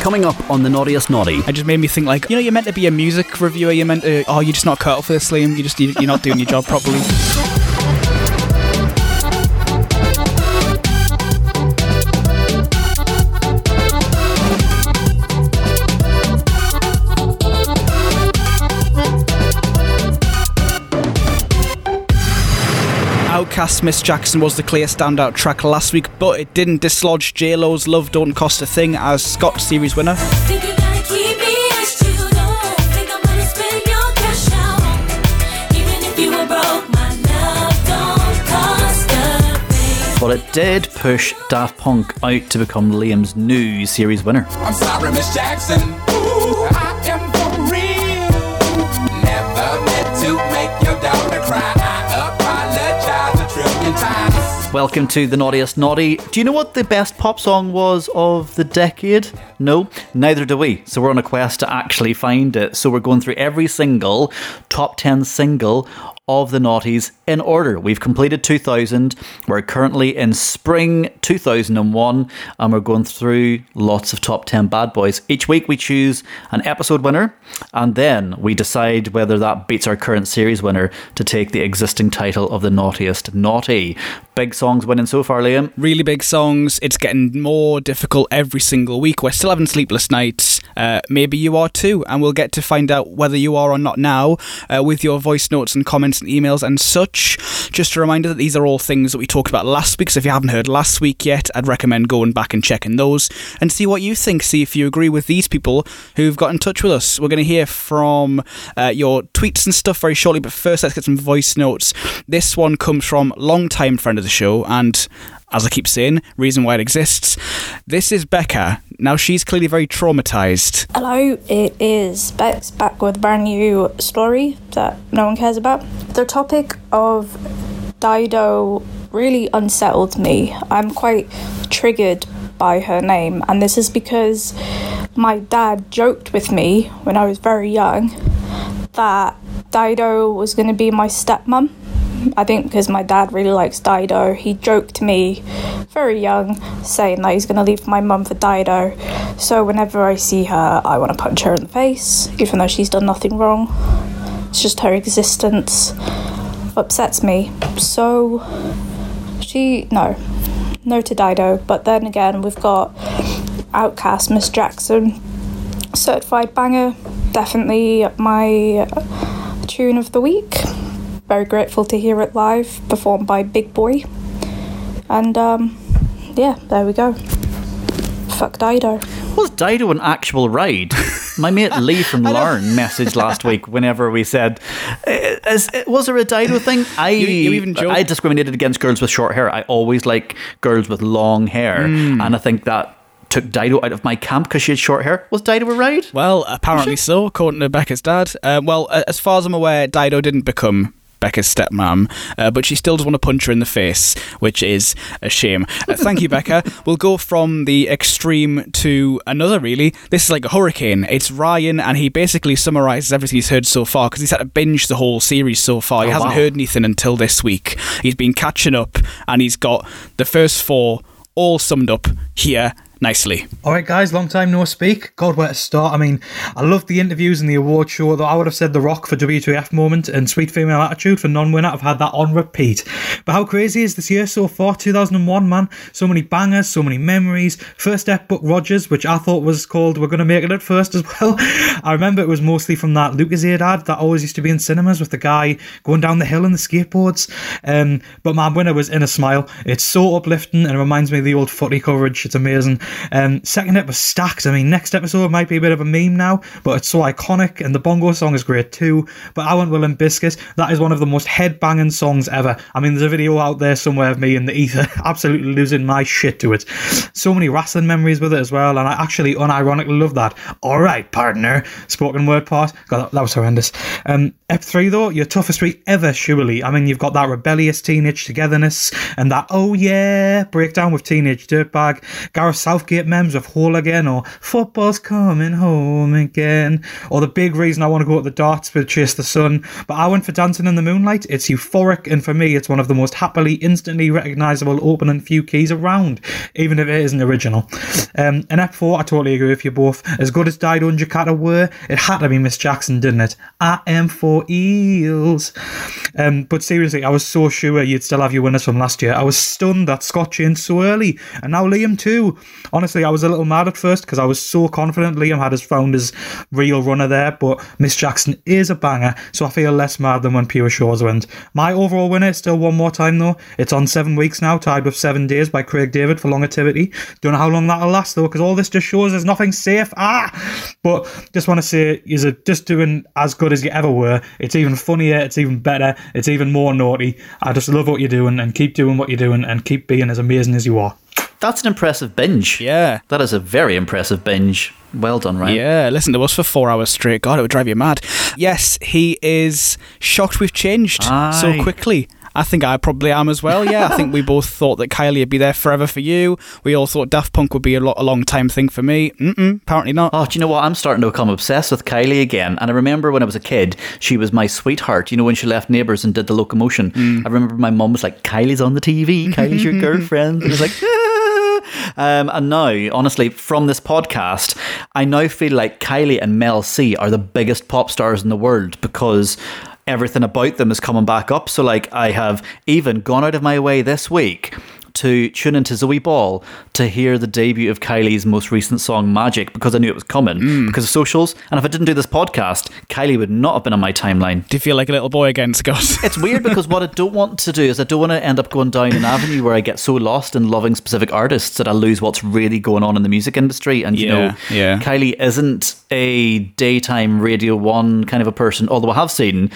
Coming up on the Naughtiest Naughty. It just made me think, like, you know, you're meant to be a music reviewer, you're meant to, oh, you're just not cut out for this, Liam, you're not doing your job properly. Outkast Miss Jackson was the clear standout track last week, but it didn't dislodge J-Lo's Love Don't Cost a Thing as Scott series winner. But it did push Daft Punk out to become Liam's new series winner. I'm sorry, Miss Jackson. Ooh, I am for real. Never meant to make your daughter cry. Welcome to the Naughtiest Naughty. Do you know what the best pop song was of the decade? No, neither do we. So we're on a quest to actually find it. So we're going through every single top 10 single of the Naughties in order. We've completed 2000. We're currently in spring 2001. And we're going through lots of top 10 bad boys. Each week we choose an episode winner. And then we decide whether that beats our current series winner to take the existing title of the Naughtiest Naughty. Big songs winning so far, Liam. Really big songs. It's getting more difficult every single week. We're still having sleepless nights. Maybe you are too. And we'll get to find out whether you are or not now with your voice notes and comments and emails and such. Just a reminder that these are all things that we talked about last week, so if you haven't heard last week yet, I'd recommend going back and checking those and see what you think, see if you agree with these people who've got in touch with us. We're going to hear from your tweets and stuff very shortly, but first let's get some voice notes. This one comes from long-time friend of the show and, as I keep saying, reason why it exists. This is Becca. Now, she's clearly very traumatised. Hello, it is Bex, back with a brand new story that no one cares about. The topic of Dido really unsettled me. I'm quite triggered by her name, and this is because my dad joked with me when I was very young that Dido was going to be my stepmom. I think because my dad really likes Dido, he joked me very young saying that he's going to leave my mum for Dido. So whenever I see her, I want to punch her in the face, even though she's done nothing wrong. It's just her existence upsets me. So no to Dido. But then again, we've got Outkast Miss Jackson, certified banger, definitely my tune of the week. Very grateful to hear it live, performed by Big Boy. And, yeah, there we go. Fuck Dido. Was Dido an actual ride? My mate Lee from Larne messaged last week whenever we said, was there a Dido thing? I discriminated against girls with short hair. I always like girls with long hair. Mm. And I think that took Dido out of my camp because she had short hair. Was Dido a ride? Well, apparently so, according to Becca's dad. As far as I'm aware, Dido didn't become Becca's stepmom, but she still does want to punch her in the face, which is a shame. Thank you, Becca. We'll go from the extreme to another, really. This is like a hurricane. It's Ryan, and he basically summarises everything he's heard so far, because he's had to binge the whole series so far. He hasn't heard anything until this week. He's been catching up, and he's got the first four all summed up here nicely. All right, guys, long time no speak. God, where to start? I mean, I loved the interviews and the award show, though I would have said The Rock for WTF moment and Sweet Female Attitude for Non-Winner. I've had that on repeat. But how crazy is this year so far? 2001, man. So many bangers, so many memories. First step, Buck Rogers, which I thought was called We're Gonna Make It at First as well. I remember it was mostly from that LucasAid ad that always used to be in cinemas with the guy going down the hill in the skateboards. But my winner was In a Smile. It's so uplifting and it reminds me of the old footy coverage. It's amazing. Second up was Stacked. I mean, next episode might be a bit of a meme now, but it's so iconic, and the bongo song is great too. But I went with Limp Bizkit. That is one of the most head-banging songs ever. I mean, there's a video out there somewhere of me in the ether absolutely losing my shit to it. So many wrestling memories with it as well, and I actually unironically love that. All right, partner. Spoken word part. God, that was horrendous. Ep 3, though, your toughest week ever, surely. I mean, you've got that rebellious teenage togetherness, and that, oh yeah, breakdown with Teenage Dirtbag. Gareth Southgate Southgate memes of Hole Again, or Football's Coming Home Again, or the big reason I want to go at the darts with Chase the Sun. But I went for Dancing in the Moonlight. It's euphoric, and for me it's one of the most happily, instantly recognisable opening few keys around, even if it isn't original. And F4, I totally agree with you both. As good as Dido and Jakarta were, it had to be Miss Jackson, didn't it? I am for eels. But seriously, I was so sure you'd still have your winners from last year. I was stunned that Scott changed so early, and now Liam too. Honestly, I was a little mad at first because I was so confident Liam had found his real runner there, but Miss Jackson is a banger, so I feel less mad than when Pure Shores went. My overall winner is still One More Time though. It's on 7 weeks now, tied with 7 Days by Craig David for longevity. Don't know how long that'll last though, because all this just shows there's nothing safe. But just want to say, you're just doing as good as you ever were. It's even funnier, it's even better, it's even more naughty. I just love what you're doing, and keep doing what you're doing, and keep being as amazing as you are. That's an impressive binge. Yeah. That is a very impressive binge. Well done, Ryan. Yeah, listen to us for 4 hours straight. God, it would drive you mad. Yes, he is shocked we've changed so quickly. I think I probably am as well, yeah. I think we both thought that Kylie would be there forever for you. We all thought Daft Punk would be a long-time thing for me. Apparently not. Oh, do you know what? I'm starting to become obsessed with Kylie again. And I remember when I was a kid, she was my sweetheart. You know, when she left Neighbours and did the locomotion. I remember my mum was like, Kylie's on the TV. Kylie's your girlfriend. And I was like, and now, honestly, from this podcast, I now feel like Kylie and Mel C are the biggest pop stars in the world, because everything about them is coming back up. So like, I have even gone out of my way this week to tune into Zoe Ball to hear the debut of Kylie's most recent song, Magic, because I knew it was coming because of socials. And if I didn't do this podcast, Kylie would not have been on my timeline. Do you feel like a little boy again, Scott? It's weird, because what I don't want to do is I don't want to end up going down an avenue where I get so lost in loving specific artists that I lose what's really going on in the music industry. And, you know, Kylie isn't a daytime Radio 1 kind of a person, although I have seen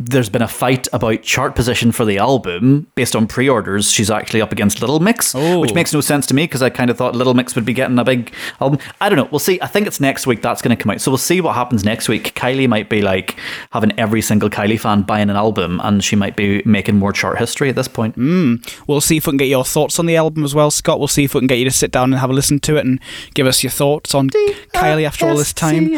there's been a fight about chart position for the album based on pre-orders. She's actually up against Little Mix, which makes no sense to me, because I kind of thought Little Mix would be getting a big album. I don't know. We'll see. I think it's next week that's going to come out. So we'll see what happens next week. Kylie might be like having every single Kylie fan buying an album, and she might be making more chart history at this point. We'll see if we can get your thoughts on the album as well, Scott. We'll see if we can get you to sit down and have a listen to it and give us your thoughts on Kylie after all this time.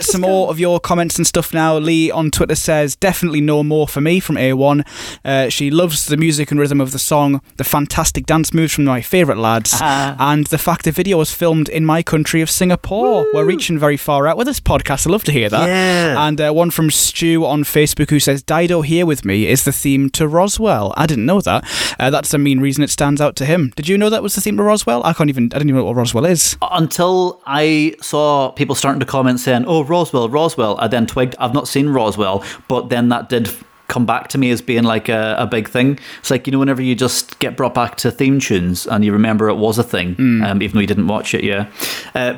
Some more of your comments and stuff now. Lee on Twitter says, definitely no more for me from A1. She loves the music and rhythm of the song, the fantastic dance moves from my favourite lads, and the fact the video was filmed in my country of Singapore. Woo! We're reaching very far out with this podcast. I love to hear that. Yeah. And one from Stu on Facebook, who says, Dido Here With Me is the theme to Roswell. I didn't know that. That's the main reason it stands out to him. Did you know that was the theme to Roswell? I didn't even know what Roswell is. Until I saw people starting to comment saying, oh, Roswell. I then twigged, I've not seen Roswell, but then that did come back to me as being like a big thing. It's like, you know, whenever you just get brought back to theme tunes and you remember it was a thing, even though you didn't watch it.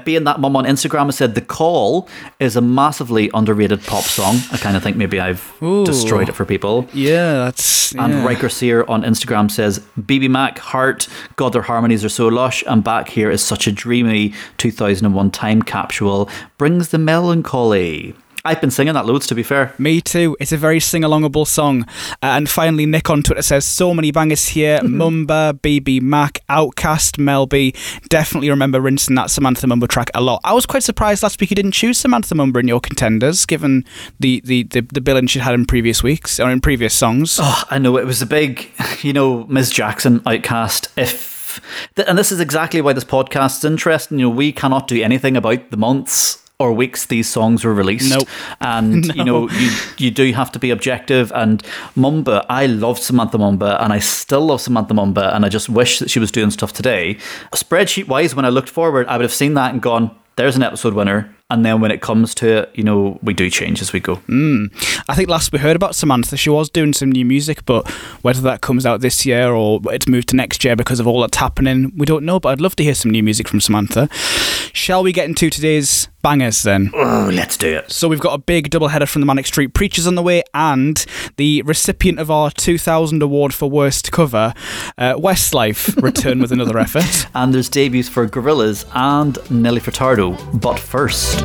Being That Mum on Instagram has said The Call is a massively underrated pop song. I kind of think maybe I've destroyed it for people. And Riker Sear on Instagram says BB Mac, Heart, God their harmonies are so lush, and Back Here is such a dreamy 2001 time capsule, brings the melancholy. I've been singing that loads, to be fair. Me too. It's a very sing-alongable song. And finally, Nick on Twitter says, so many bangers here. Mumba, BB Mac, Outkast, Mel B. Definitely remember rinsing that Samantha Mumba track a lot. I was quite surprised last week you didn't choose Samantha Mumba in your contenders, given the billing she'd had in previous weeks, or in previous songs. Oh, I know. It was a big, you know, Ms. Jackson, Outkast, and this is exactly why this podcast's interesting. You know, we cannot do anything about the months or weeks these songs were released. And you know, you do have to be objective. And Mumba, I loved Samantha Mumba, and I still love Samantha Mumba, and I just wish that she was doing stuff today. Spreadsheet wise, when I looked forward, I would have seen that and gone, there's an episode winner. And then when it comes to it, you know, we do change as we go. I think last we heard about Samantha, she was doing some new music, but whether that comes out this year or it's moved to next year because of all that's happening, we don't know, but I'd love to hear some new music from Samantha. Shall we get into today's bangers then? Oh, let's do it. So we've got a big doubleheader from the Manic Street Preachers on the way, and the recipient of our 2000 award for worst cover, Westlife, return with another effort. And there's debuts for Gorillaz and Nelly Furtado, but first...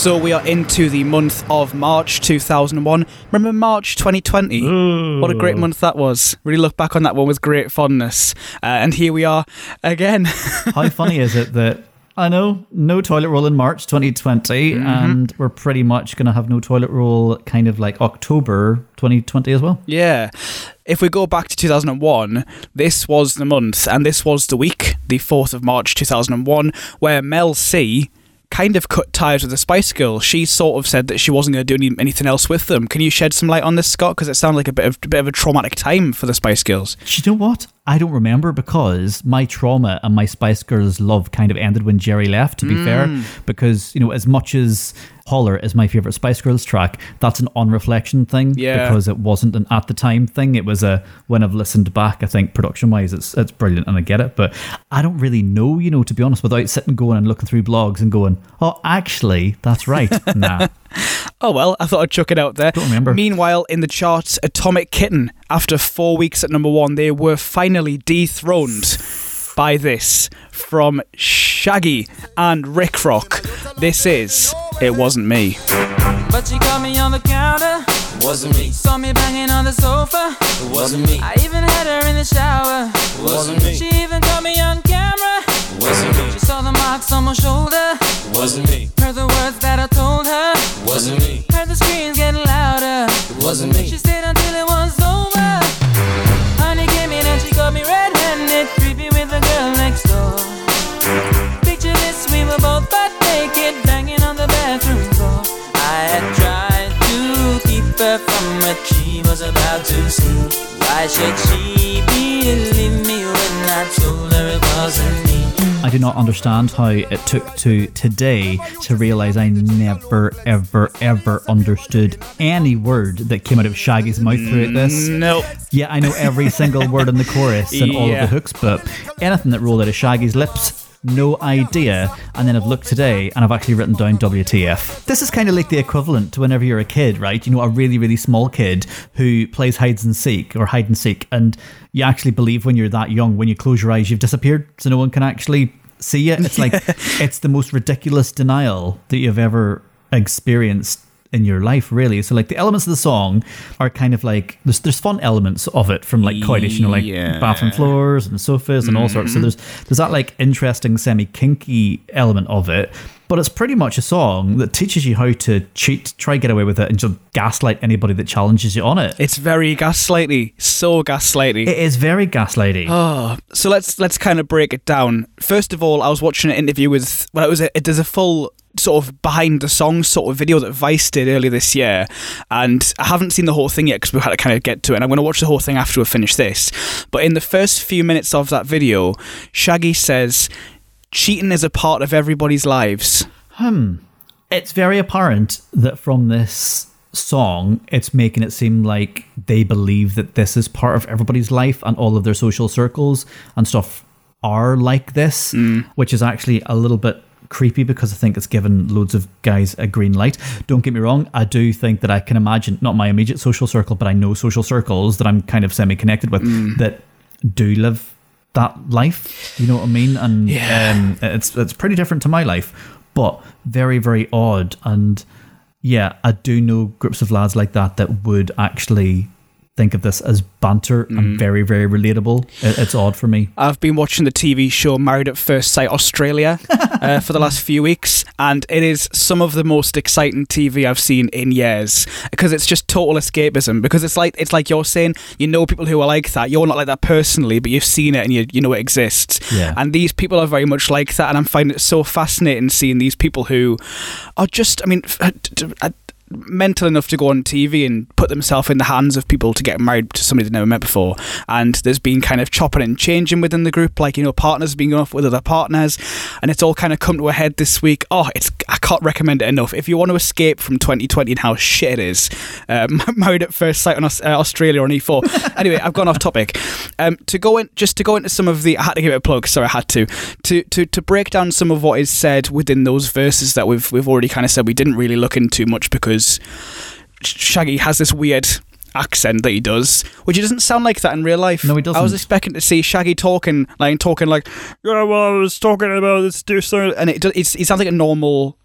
So we are into the month of March 2001. Remember March 2020? Ooh. What a great month that was. Really look back on that one with great fondness. And here we are again. How funny is it that, I know, no toilet roll in March 2020, mm-hmm. and we're pretty much going to have no toilet roll kind of like October 2020 as well. Yeah. If we go back to 2001, this was the month and this was the week, the 4th of March 2001, where Mel C kind of cut ties with the Spice Girls. She sort of said that she wasn't going to do anything else with them. Can you shed some light on this, Scott? Because it sounds like a bit of a traumatic time for the Spice Girls. You know what? I don't remember, because my trauma and my Spice Girls love kind of ended when Jerry left, to be fair, because, you know, as much as Holler is my favourite Spice Girls track, that's an on-reflection thing, because it wasn't an at-the-time thing. It was a, when I've listened back, I think production-wise, it's brilliant and I get it, but I don't really know, you know, to be honest, without sitting going and looking through blogs and going, oh, actually, that's right. Nah. Oh, well, I thought I'd chuck it out there. Don't remember. Meanwhile, in the charts, Atomic Kitten, after 4 weeks at number one, they were finally dethroned by this from Shaggy and Rick Rock. This is It Wasn't Me. But she caught me on the counter. It wasn't me. Saw me banging on the sofa. It wasn't me. I even had her in the shower. It wasn't me. She even caught me on camera. It wasn't me. She saw the marks on my shoulder. It wasn't me. Heard the words that I told her. It wasn't me. Heard the screams getting louder. It wasn't me. She stayed until it was over. Honey came in and she caught me red-handed, creepy with the girl next door. Picture this, we were both butt naked, banging on the bathroom floor. I had tried to keep her from what she was about to see. Why should she believe me when I told her it wasn't me? I do not understand how it took to today to realise I never, ever, ever understood any word that came out of Shaggy's mouth throughout this. Nope. Yeah, I know every single word in the chorus and all of the hooks, but anything that rolled out of Shaggy's lips, no idea. And then I've looked today and I've actually written down WTF. This is kind of like the equivalent to whenever you're a kid, right? You know, a really, really small kid who plays hide and seek, and you actually believe when you're that young, when you close your eyes, you've disappeared, so no one can actually see you. It's like, it's the most ridiculous denial that you've ever experienced in your life, really. So like the elements of the song are kind of like, there's fun elements of it from like coitus, you know, like bathroom floors and sofas and all sorts. So there's that like interesting semi-kinky element of it, but it's pretty much a song that teaches you how to cheat, try get away with it, and just gaslight anybody that challenges you on it. It's very gaslighty. So gaslighty. It is very gaslighty. Oh, so let's kind of break it down. First of all, I was watching an interview with, well, there's a full sort of behind the song sort of video that Vice did earlier this year, and I haven't seen the whole thing yet because we had to kind of get to it, and I'm going to watch the whole thing after we finish this. But in the first few minutes of that video, Shaggy says cheating is a part of everybody's lives. It's very apparent that from this song, it's making it seem like they believe that this is part of everybody's life, and all of their social circles and stuff are like this, which is actually a little bit creepy, because I think it's given loads of guys a green light. Don't get me wrong, I do think that I can imagine, not my immediate social circle, but I know social circles that I'm kind of semi-connected with that do live that life, you know what I mean? And it's pretty different to my life, but very, very odd. And yeah, I do know groups of lads like that would actually think of this as banter and very, very relatable. It's odd for me. I've been watching the TV show Married at First Sight Australia for the last few weeks, and it is some of the most exciting TV I've seen in years, because it's just total escapism. Because it's like you're saying, you know, people who are like that, you're not like that personally, but you've seen it and you know it exists. Yeah. And these people are very much like that, and I'm finding it so fascinating seeing these people who are just, I mean, mental enough to go on TV and put themselves in the hands of people to get married to somebody they've never met before. And there's been kind of chopping and changing within the group, like, you know, partners being off with other partners, and it's all kind of come to a head this week. I can't recommend it enough. If you want to escape from 2020 and how shit it is, Married at First Sight on Australia on E4. Anyway, I've gone off topic. To go into some of the, I had to give it a plug, sorry, I had to break down some of what is said within those verses that we've already kind of said we didn't really look into much, because Shaggy has this weird accent that he does, which he doesn't sound like that in real life. No, he doesn't. I was expecting to see Shaggy talking like, yeah, well, I was talking about this, and it sounds like a normal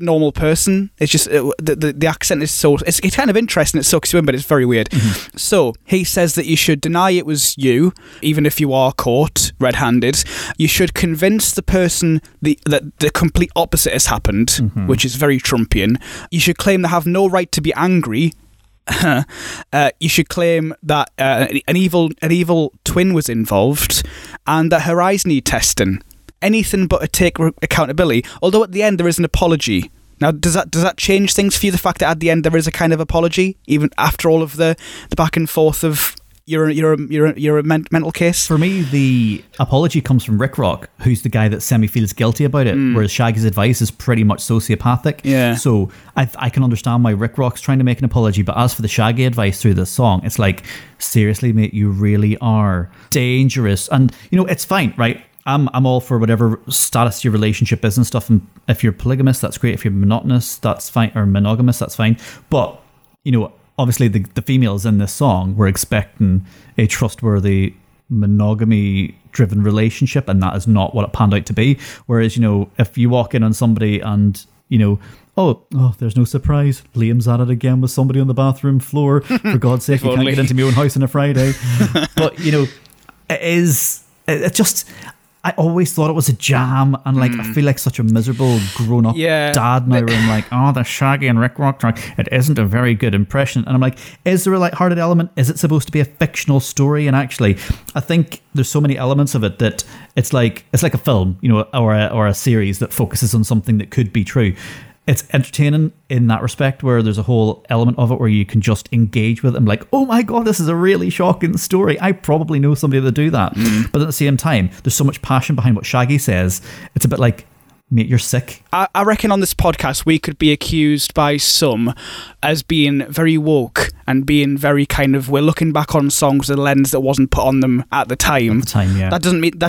normal person. It's just the accent is so... It's kind of interesting. It sucks you in, but it's very weird. Mm-hmm. So he says that you should deny it was you, even if you are caught red-handed. You should convince the person that the complete opposite has happened, mm-hmm. which is very Trumpian. You should claim they have no right to be angry. You should claim that an evil twin was involved and that her eyes need testing. Anything but a take accountability. Although at the end there is an apology. Now, does that change things for you? The fact that at the end there is a kind of apology, even after all of the back and forth of you're a mental case. For me, the apology comes from Rick Rock, who's the guy that Sammy feels guilty about it, whereas Shaggy's advice is pretty much sociopathic. Yeah. So I can understand why Rick Rock's trying to make an apology, but as for the Shaggy advice through this song, it's like, seriously, mate, you really are dangerous, and you know it's fine, right? I'm all for whatever status your relationship is and stuff. And if you're polygamous, that's great. If you're monotonous, that's fine. Or monogamous, that's fine. But, you know, obviously the females in this song were expecting a trustworthy monogamy-driven relationship. And that is not what it panned out to be. Whereas, you know, if you walk in on somebody and, you know, oh, there's no surprise. Liam's at it again with somebody on the bathroom floor. For God's sake, you can't get into my own house on a Friday. But, you know, it just... I always thought it was a jam, and like I feel like such a miserable grown-up dad now. I'm like, oh, the Shaggy and Rick Rock track, it isn't a very good impression. And I'm like, is there a lighthearted element? Is it supposed to be a fictional story? And actually, I think there's so many elements of it that it's like a film, you know, or a series that focuses on something that could be true. It's entertaining in that respect, where there's a whole element of it where you can just engage with it and be like, oh my God, this is a really shocking story. I probably know somebody that do that. But at the same time, there's so much passion behind what Shaggy says. It's a bit like, mate, you're sick. I reckon on this podcast, we could be accused by some as being very woke and being very kind of, we're looking back on songs with a lens that wasn't put on them at the time. That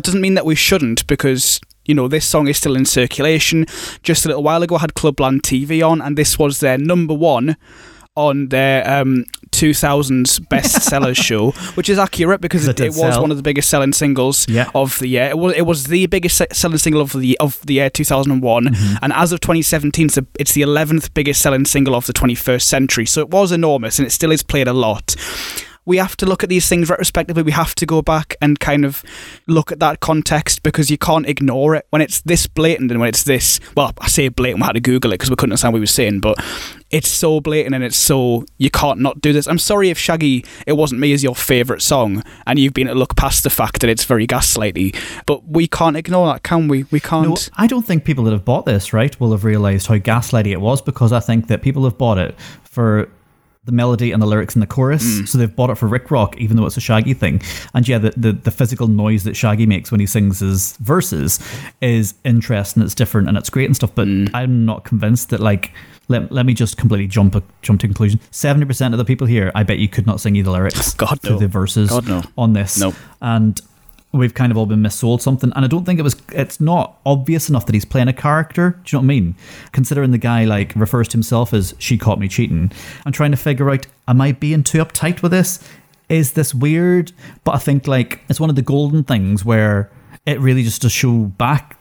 doesn't mean that we shouldn't, because... You know, this song is still in circulation. Just a little while ago, I had Clubland TV on, and this was their number one on their 2000s bestsellers show, which is accurate because it was one of the biggest selling singles of the year. It was the biggest selling single of the year 2001, and as of 2017, it's the 11th biggest selling single of the 21st century. So it was enormous, and it still is played a lot. We have to look at these things retrospectively. We have to go back and kind of look at that context, because you can't ignore it when it's this blatant and when it's this... Well, I say blatant, we had to Google it because we couldn't understand what we were saying, but it's so blatant and it's so... You can't not do this. I'm sorry if Shaggy, It Wasn't Me is your favourite song and you've been to look past the fact that it's very gaslighty, but we can't ignore that, can we? We can't. No, I don't think people that have bought this, right, will have realised how gaslighty it was, because I think that people have bought it for... the melody and the lyrics and the chorus. So they've bought it for Rick Rock, even though it's a Shaggy thing. And yeah, the physical noise that Shaggy makes when he sings his verses is interesting. It's different and it's great and stuff. But I'm not convinced that, like, let me just completely jump to conclusion. 70% of the people here, I bet you could not sing either lyrics the verses on this. Nope. And we've kind of all been missold something. And I don't think it's not obvious enough that he's playing a character. Do you know what I mean? Considering the guy, like, refers to himself as, she caught me cheating. I'm trying to figure out, am I being too uptight with this? Is this weird? But I think, like, it's one of the golden things where it really just to show back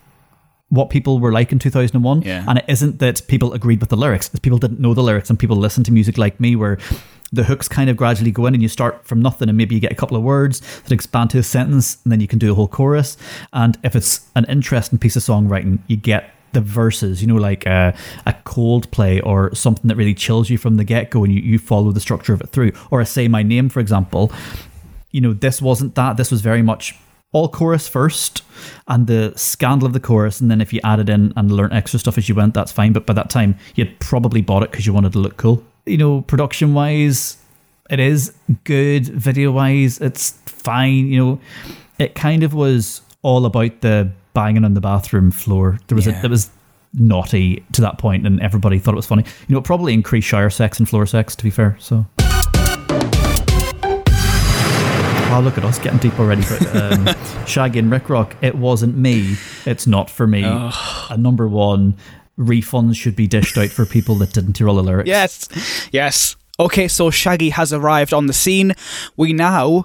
what people were like in 2001. Yeah. And it isn't that people agreed with the lyrics. It's people didn't know the lyrics, and people listened to music like me where... the hooks kind of gradually go in and you start from nothing and maybe you get a couple of words that expand to a sentence and then you can do a whole chorus. And if it's an interesting piece of songwriting, you get the verses, you know, like a Coldplay or something that really chills you from the get-go, and you follow the structure of it through. Or a Say My Name, for example. You know, this wasn't that. This was very much all chorus first and the scandal of the chorus, and then if you added in and learned extra stuff as you went, that's fine. But by that time, you'd probably bought it because you wanted to look cool. You know, production-wise, it is good. Video-wise, it's fine. You know, it kind of was all about the banging on the bathroom floor. It was naughty to that point, and everybody thought it was funny. You know, it probably increased shower sex and floor sex, to be fair, so... Wow, look at us getting deep already. But, Shaggy and Rick Rock, It Wasn't Me. It's not for me. Oh. A number one... refunds should be dished out for people that didn't hear all the lyrics. Yes. Okay, so Shaggy has arrived on the scene. We now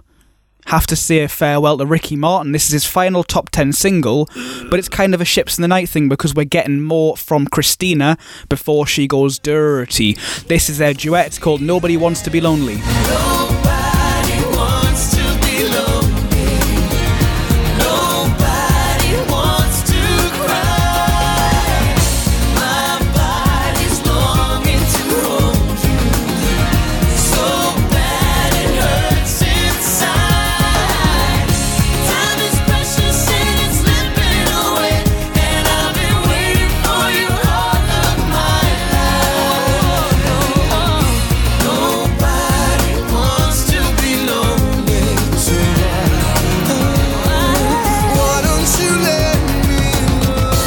have to say farewell to Ricky Martin. This is his final top 10 single, but it's kind of a ships in the night thing because we're getting more from Christina before she goes dirty. This is their duet called Nobody Wants to Be Lonely. Nobody wants to be lonely. Nobody wants to cry. My body's longing to hold you. So bad it hurts inside. Time is precious and it's slipping away. And I've been waiting for you all of my life. Nobody wants to be lonely tonight. Why don't you let me love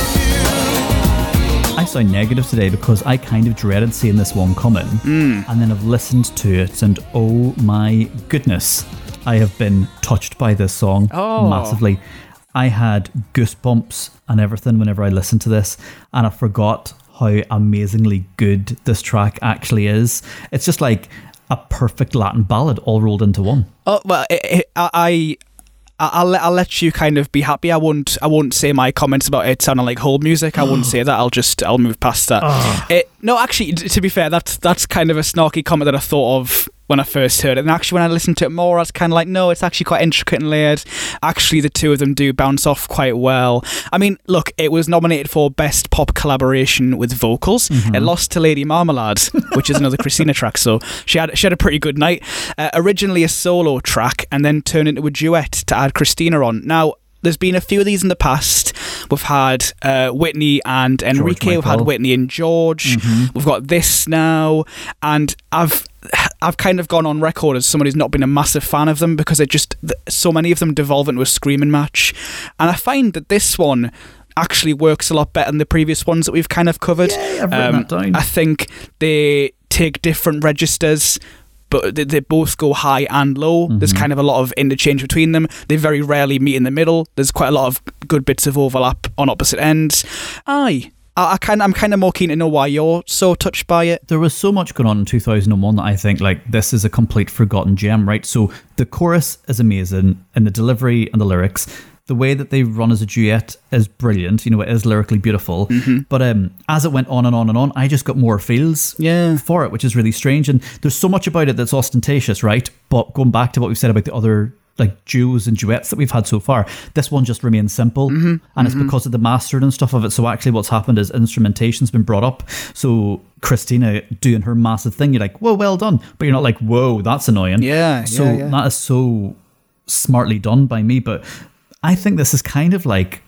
you? I sound negative today because I kind of dreaded seeing this one coming, and then I've listened to it, and oh my goodness, I have been touched by this song massively. I had goosebumps and everything whenever I listened to this, and I forgot how amazingly good this track actually is. It's just like a perfect Latin ballad all rolled into one. Oh well, I'll let you kind of be happy. I won't say my comments about it sounding like hold music. I won't say that. I'll move past that. No, actually, to be fair, that's kind of a snarky comment that I thought of when I first heard it, and actually when I listened to it more, I was kind of like, no, it's actually quite intricate and layered. Actually, the two of them do bounce off quite well. I mean, look, it was nominated for Best Pop Collaboration with Vocals. It lost to Lady Marmalade, which is another Christina track, so she had a pretty good night. Originally a solo track, and then turned into a duet to add Christina on. Now, there's been a few of these in the past. We've had Whitney and Enrique. We've had Whitney and George. We've got this now. And I've kind of gone on record as someone who's not been a massive fan of them because it just so many of them devolve into a screaming match. And I find that this one actually works a lot better than the previous ones that we've kind of covered. Yeah, I've written that down. I think they take different registers, but they both go high and low. There's kind of a lot of interchange between them. They very rarely meet in the middle. There's quite a lot of good bits of overlap on opposite ends. I'm kind of more keen to know why you're so touched by it. There was so much going on in 2001 that I think, like, this is a complete forgotten gem, right? So the chorus is amazing, and the delivery and the lyrics. The way that they run as a duet is brilliant. You know, it is lyrically beautiful. But as it went on and on and on, I just got more feels for it, which is really strange. And there's so much about it that's ostentatious, right? But going back to what we've said about the other, like, duos and duets that we've had so far, this one just remains simple, and it's because of the mastering and stuff of it. So actually what's happened is instrumentation's been brought up, so Christina doing her massive thing, you're like, whoa, well done, but you're not like, whoa, that's annoying. That is so smartly done by me, but I think this is kind of like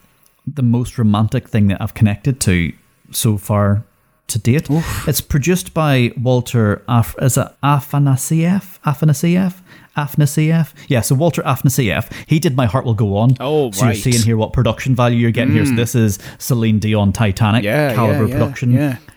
the most romantic thing that I've connected to so far to date. It's produced by Walter Afanasieff. Yeah, so Walter Afanasieff, he did My Heart Will Go On. So you're seeing here what production value you're getting here. So this is Celine Dion, Titanic caliber production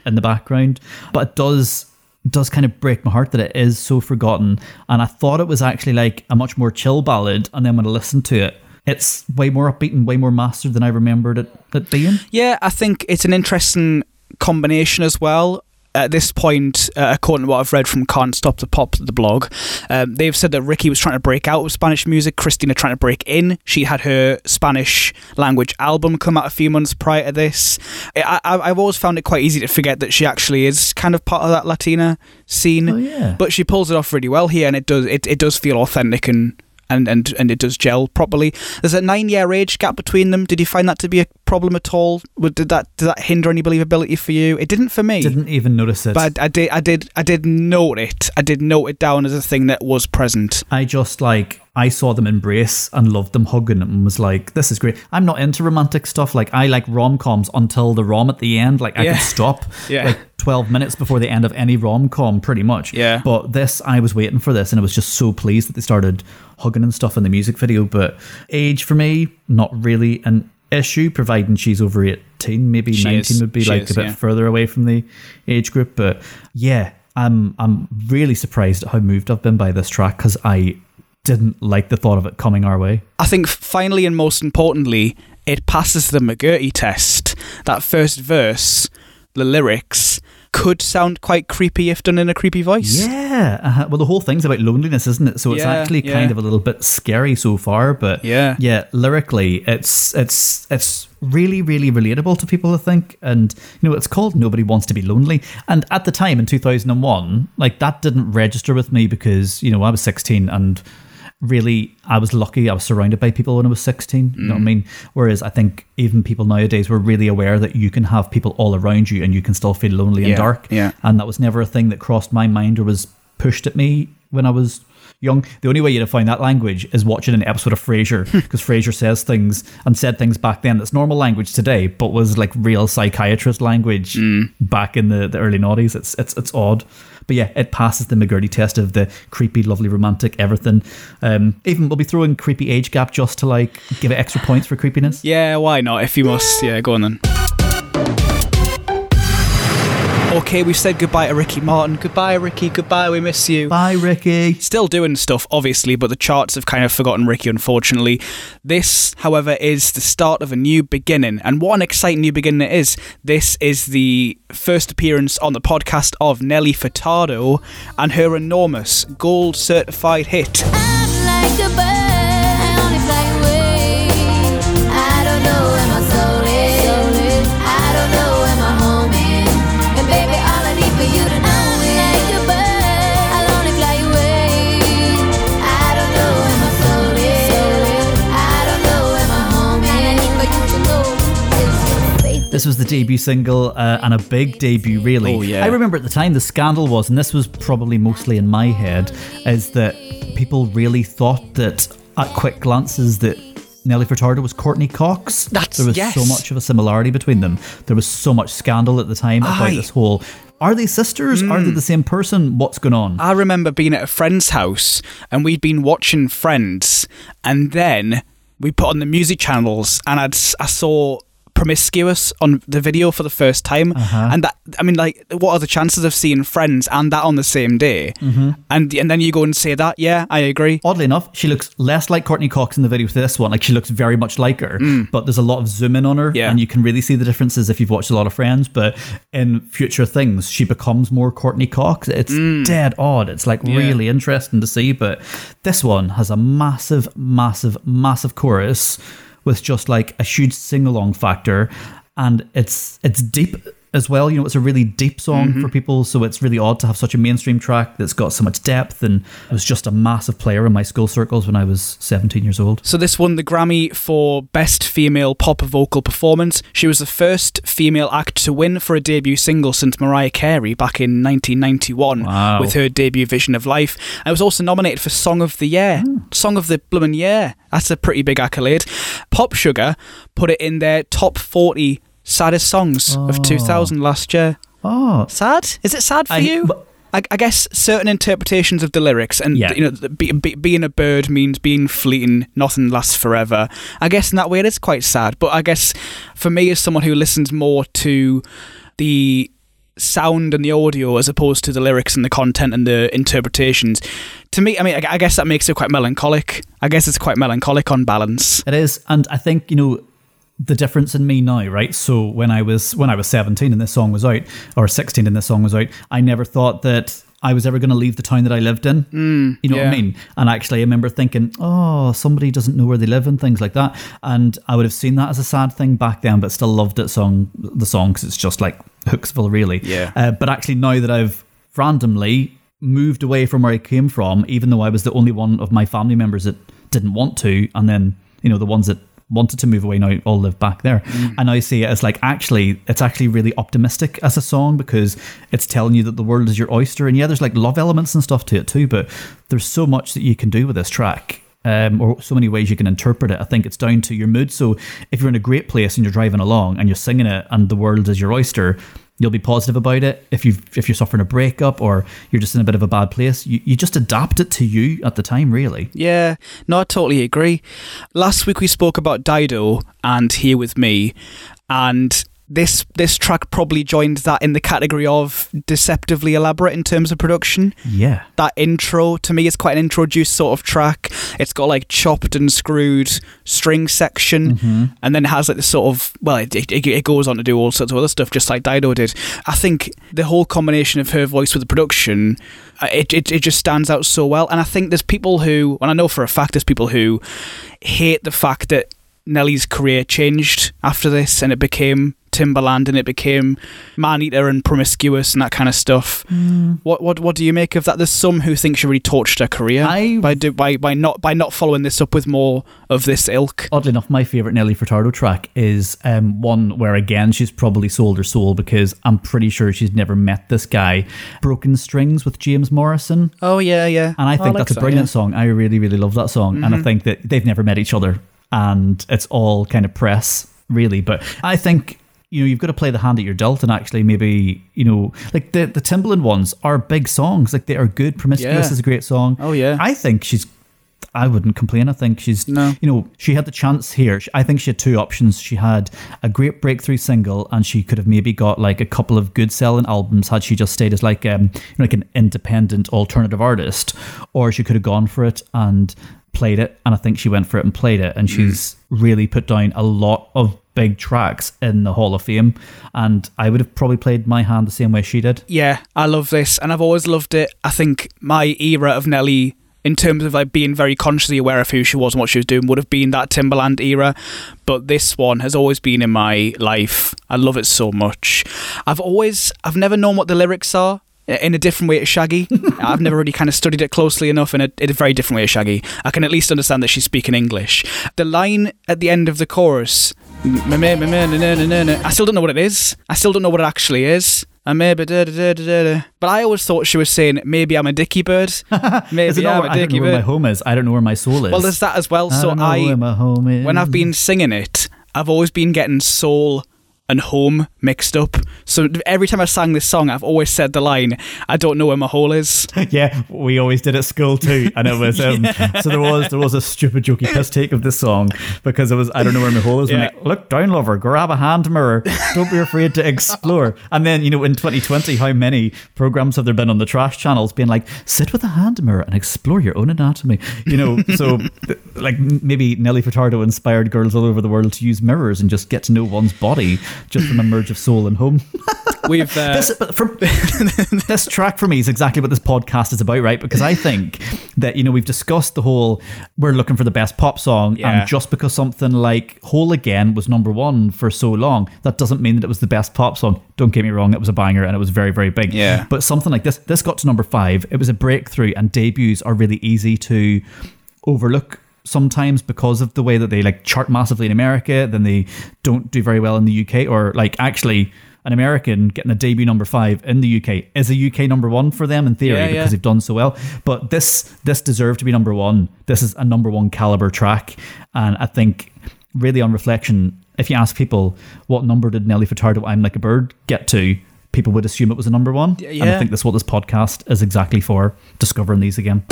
in the background. But it does kind of break my heart that it is so forgotten. And I thought it was actually like a much more chill ballad. And then when I listened to it, it's way more upbeat and way more mastered than I remembered it being. Yeah, I think it's an interesting combination as well. At this point, according to what I've read from Can't Stop the Pop, the blog, they've said that Ricky was trying to break out of Spanish music, Christina trying to break in. She had her Spanish language album come out a few months prior to this. I've always found it quite easy to forget that she actually is kind of part of that Latina scene. But she pulls it off really well here, and it does feel authentic and it does gel properly. There's a 9-year age gap between them. Did you find that to be a problem at all? Did that hinder any believability for you? It didn't for me. Didn't even notice it. But I did note it. I did note it down as a thing that was present. I saw them embrace and loved them hugging and was like, this is great. I'm not into romantic stuff. Like, I like rom-coms until the rom at the end. Like, I could stop like 12 minutes before the end of any rom-com, pretty much. But this, I was waiting for this, and I was just so pleased that they started hugging and stuff in the music video. But age for me, not really an issue, providing she's over 18. Maybe she 19 is. Would be she like is, a bit further away from the age group. But yeah, I'm really surprised at how moved I've been by this track, because I didn't like the thought of it coming our way. I think finally and most importantly, it passes the McGurty test. That first verse, the lyrics could sound quite creepy if done in a creepy voice. Yeah. Well, the whole thing's about loneliness, isn't it? So it's actually kind of a little bit scary so far, but lyrically, it's really, really relatable to people, I think. And, you know, it's called Nobody Wants to Be Lonely. And at the time in 2001, like, that didn't register with me because, you know, I was 16 and really I was lucky I was surrounded by people when I was 16. You know what I mean? Whereas I think even people nowadays were really aware that you can have people all around you and you can still feel lonely and dark. Yeah. And that was never a thing that crossed my mind or was pushed at me when I was young. The only way you'd have found that language is watching an episode of Frasier, because Frasier says things and said things back then that's normal language today, but was like real psychiatrist language back in the early noughties. It's odd. But yeah, it passes the McGurdy test of the creepy, lovely, romantic, everything. Even we'll be throwing creepy age gap just to like give it extra points for creepiness. Yeah, why not? If you must. Yeah, go on then. Okay, we've said goodbye to Ricky Martin. Goodbye, Ricky. Goodbye, we miss you. Bye, Ricky. Still doing stuff, obviously, but the charts have kind of forgotten Ricky, unfortunately. This, however, is the start of a new beginning, and what an exciting new beginning it is. This is the first appearance on the podcast of Nelly Furtado and her enormous gold-certified hit. I'm like a bird, I only fly away. I don't know where my soul is. I don't know where my home is. And baby, all I need for you to know is like a bird, I'll only fly away. I don't know where my soul is. I don't know where my home is. This was the debut single, and a big debut, really. Oh, yeah. I remember at the time the scandal was, and this was probably mostly in my head, is that people really thought that at quick glances that Nelly Furtado was Courtney Cox. There was so much of a similarity between them. There was so much scandal at the time about this whole, are they sisters? Are they the same person? What's going on? I remember being at a friend's house and we'd been watching Friends, and then we put on the music channels and I saw Promiscuous on the video for the first time. And that, I mean, like, what are the chances of seeing Friends and that on the same day? And then you go and say that. Yeah, I agree. Oddly enough, she looks less like Courtney Cox in the video to this one. Like, she looks very much like her, but there's a lot of zoom in on her, and you can really see the differences if you've watched a lot of Friends. But in future things, she becomes more Courtney Cox. It's dead odd. It's like really interesting to see. But this one has a massive, massive, massive chorus with just like a huge sing-along factor, and it's deep as well. You know, it's a really deep song for people, so it's really odd to have such a mainstream track that's got so much depth, and it was just a massive player in my school circles when I was 17 years old. So this won the Grammy for Best Female Pop Vocal Performance. She was the first female act to win for a debut single since Mariah Carey back in 1991 with her debut Vision of Life. I was also nominated for Song of the Year. Song of the Bloomin' Year. That's a pretty big accolade. Pop Sugar put it in their top 40 saddest songs of 2000 last year. Sad? Is it sad for you? I guess certain interpretations of the lyrics, and you know, being a bird means being fleeting, nothing lasts forever. I guess in that way it is quite sad, but I guess for me, as someone who listens more to the sound and the audio as opposed to the lyrics and the content and the interpretations, to me, I mean, I guess that makes it quite melancholic. I guess it's quite melancholic on balance. It is, and I think, you know, the difference in me now, right? So when I was 17 and this song was out, or 16 and this song was out, I never thought that I was ever going to leave the town that I lived in. You know what I mean? And actually I remember thinking, oh, somebody doesn't know where they live and things like that. And I would have seen that as a sad thing back then, but still loved it the song because it's just like Hooksville, really. But actually now that I've randomly moved away from where I came from, even though I was the only one of my family members that didn't want to, and then, you know, the ones that wanted to move away now all live back there, and I see it as like, actually it's actually really optimistic as a song, because it's telling you that the world is your oyster, and yeah, there's like love elements and stuff to it too, but there's so much that you can do with this track, or so many ways you can interpret it. I think it's down to your mood. So if you're in a great place and you're driving along and you're singing it and the world is your oyster, you'll be positive about it. If you're suffering a breakup or you're just in a bit of a bad place, you just adapt it to you at the time, really. Yeah, no, I totally agree. Last week we spoke about Dido and Here With Me, and this track probably joined that in the category of deceptively elaborate in terms of production. Yeah. That intro, to me, is quite an introduced sort of track. It's got like chopped and screwed string section, mm-hmm. and then it has like this sort of, well, it goes on to do all sorts of other stuff, just like Dido did. I think the whole combination of her voice with the production, it just stands out so well. And I think there's people who, and I know for a fact there's people who hate the fact that Nelly's career changed after this and it became Timbaland and it became Maneater and Promiscuous and that kind of stuff. Mm. What do you make of that? There's some who think she really torched her career by not following this up with more of this ilk. Oddly enough, my favourite Nelly Furtado track is one where, again, she's probably sold her soul, because I'm pretty sure she's never met this guy. Broken Strings with James Morrison. Oh, yeah. And I think that's a brilliant song. I really, really love that song. Mm-hmm. And I think that they've never met each other and it's all kind of press, really. But I think... you've got to play the hand that you're dealt, and actually maybe, like the Timbaland ones are big songs. Like, they are good. Promiscuous is a great song. Oh, yeah. I wouldn't complain. I think she had the chance here. I think she had two options. She had a great breakthrough single, and she could have maybe got like a couple of good selling albums had she just stayed as like like an independent alternative artist, or she could have gone for it and played it. And I think she went for it and played it, and she's really put down a lot of big tracks in the Hall of Fame, and I would have probably played my hand the same way she did. Yeah, I love this, and I've always loved it. I think my era of Nelly, in terms of like being very consciously aware of who she was and what she was doing, would have been that Timbaland era, but this one has always been in my life. I love it so much. I've never known what the lyrics are. In a different way to Shaggy. I've never really kind of studied it closely enough in a very different way to Shaggy. I can at least understand that she's speaking English. The line at the end of the chorus, I still don't know what it is. I still don't know what it actually is. But I always thought she was saying, maybe I'm a dicky bird. Maybe I'm a dicky bird. I don't know where my home is. I don't know where my soul is. Well, there's that as well. So where my home is. When I've been singing it, I've always been getting soul and home mixed up. So every time I sang this song, I've always said the line, I don't know where my hole is. Yeah, we always did at school too. And it was, so there was a stupid jokey piss take of this song, because it was, I don't know where my hole is. Yeah. Like, look down, lover, grab a hand mirror. Don't be afraid to explore. And then, in 2020, how many programs have there been on the trash channels being like, sit with a hand mirror and explore your own anatomy. So like maybe Nelly Furtado inspired girls all over the world to use mirrors and just get to know one's body just from a merge of soul and home. This track for me is exactly what this podcast is about, right? Because I think that we've discussed the whole, we're looking for the best pop song, and just because something like Whole Again was number one for so long, that doesn't mean that it was the best pop song. Don't get me wrong, it was a banger and it was very, very big. Yeah. But something like this got to number 5. It was a breakthrough, and debuts are really easy to overlook sometimes because of the way that they like chart massively in America, then they don't do very well in the UK, or like actually an American getting a debut number 5 in the UK is a UK number 1 for them in theory, because they've done so well. But this deserved to be number 1. This is a number 1 caliber track, and I think really on reflection, if you ask people what number did Nelly Furtado I'm Like a Bird get to, people would assume it was a number 1. Yeah. And I think that's what this podcast is exactly for, discovering these again.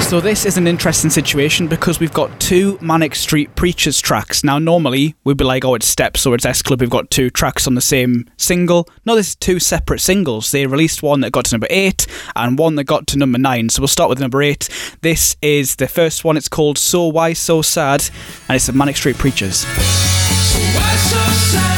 So this is an interesting situation because we've got 2 Manic Street Preachers tracks. Now, normally we'd be like, oh, it's Steps or it's S Club. We've got 2 tracks on the same single. No, this is 2 separate singles. They released one that got to number 8 and one that got to number 9. So we'll start with number 8. This is the first one. It's called So Why So Sad, and it's the Manic Street Preachers. So why so sad?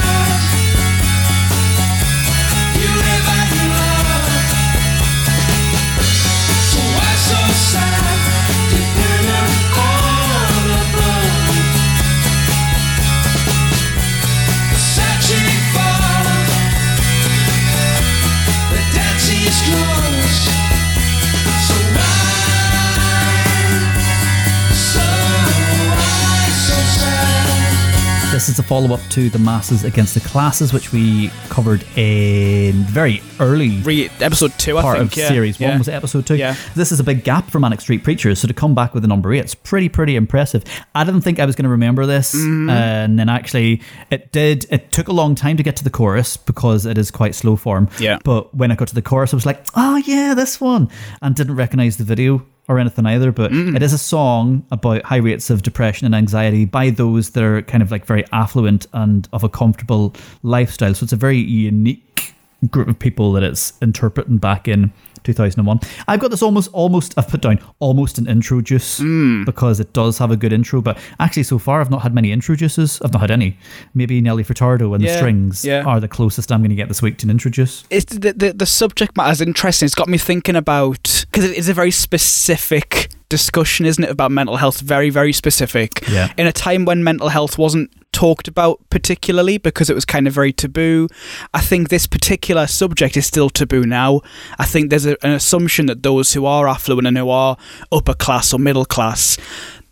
This is a follow-up to The Masses Against the Classes, which we covered in very early... episode 2, I think. Part of Series 1, was it episode 2? Yeah. This is a big gap for Manic Street Preachers, so to come back with a number 8, it's pretty impressive. I didn't think I was going to remember this, and then actually it did. It took a long time to get to the chorus because it is quite slow form, but when I got to the chorus, I was like, oh yeah, this one, and didn't recognise the video or anything either, but it is a song about high rates of depression and anxiety by those that are kind of like very affluent and of a comfortable lifestyle. So it's a very unique group of people that it's interpreting back in 2001. I've got this almost I've put down almost an intro juice because it does have a good intro, but actually so far I've not had many intro juices. I've not had any. Maybe Nelly Furtado and The Strings are the closest I'm going to get this week to an intro juice. It's the subject matter is interesting. It's got me thinking about, because it is a very specific discussion, isn't it, about mental health? Very, very specific. Yeah. In a time when mental health wasn't talked about particularly because it was kind of very taboo. I think this particular subject is still taboo now. I think there's an assumption that those who are affluent and who are upper class or middle class,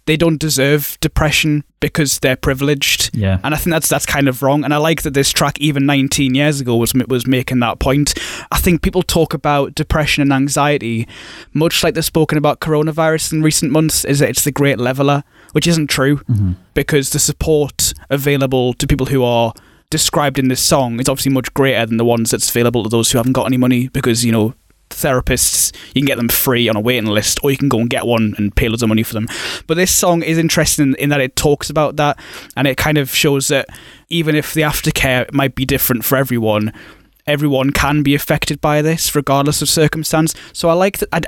they don't deserve depression because they're privileged. Yeah. And I think that's kind of wrong. And I like that this track, even 19 years ago, was making that point. I think people talk about depression and anxiety much like they've spoken about coronavirus in recent months, is that it's the great leveler, which isn't true because the support available to people who are described in this song is obviously much greater than the ones that's available to those who haven't got any money, because, you know, therapists, you can get them free on a waiting list, or you can go and get one and pay loads of money for them. But this song is interesting in that it talks about that, and it kind of shows that even if the aftercare might be different for everyone can be affected by this regardless of circumstance. So I like that. I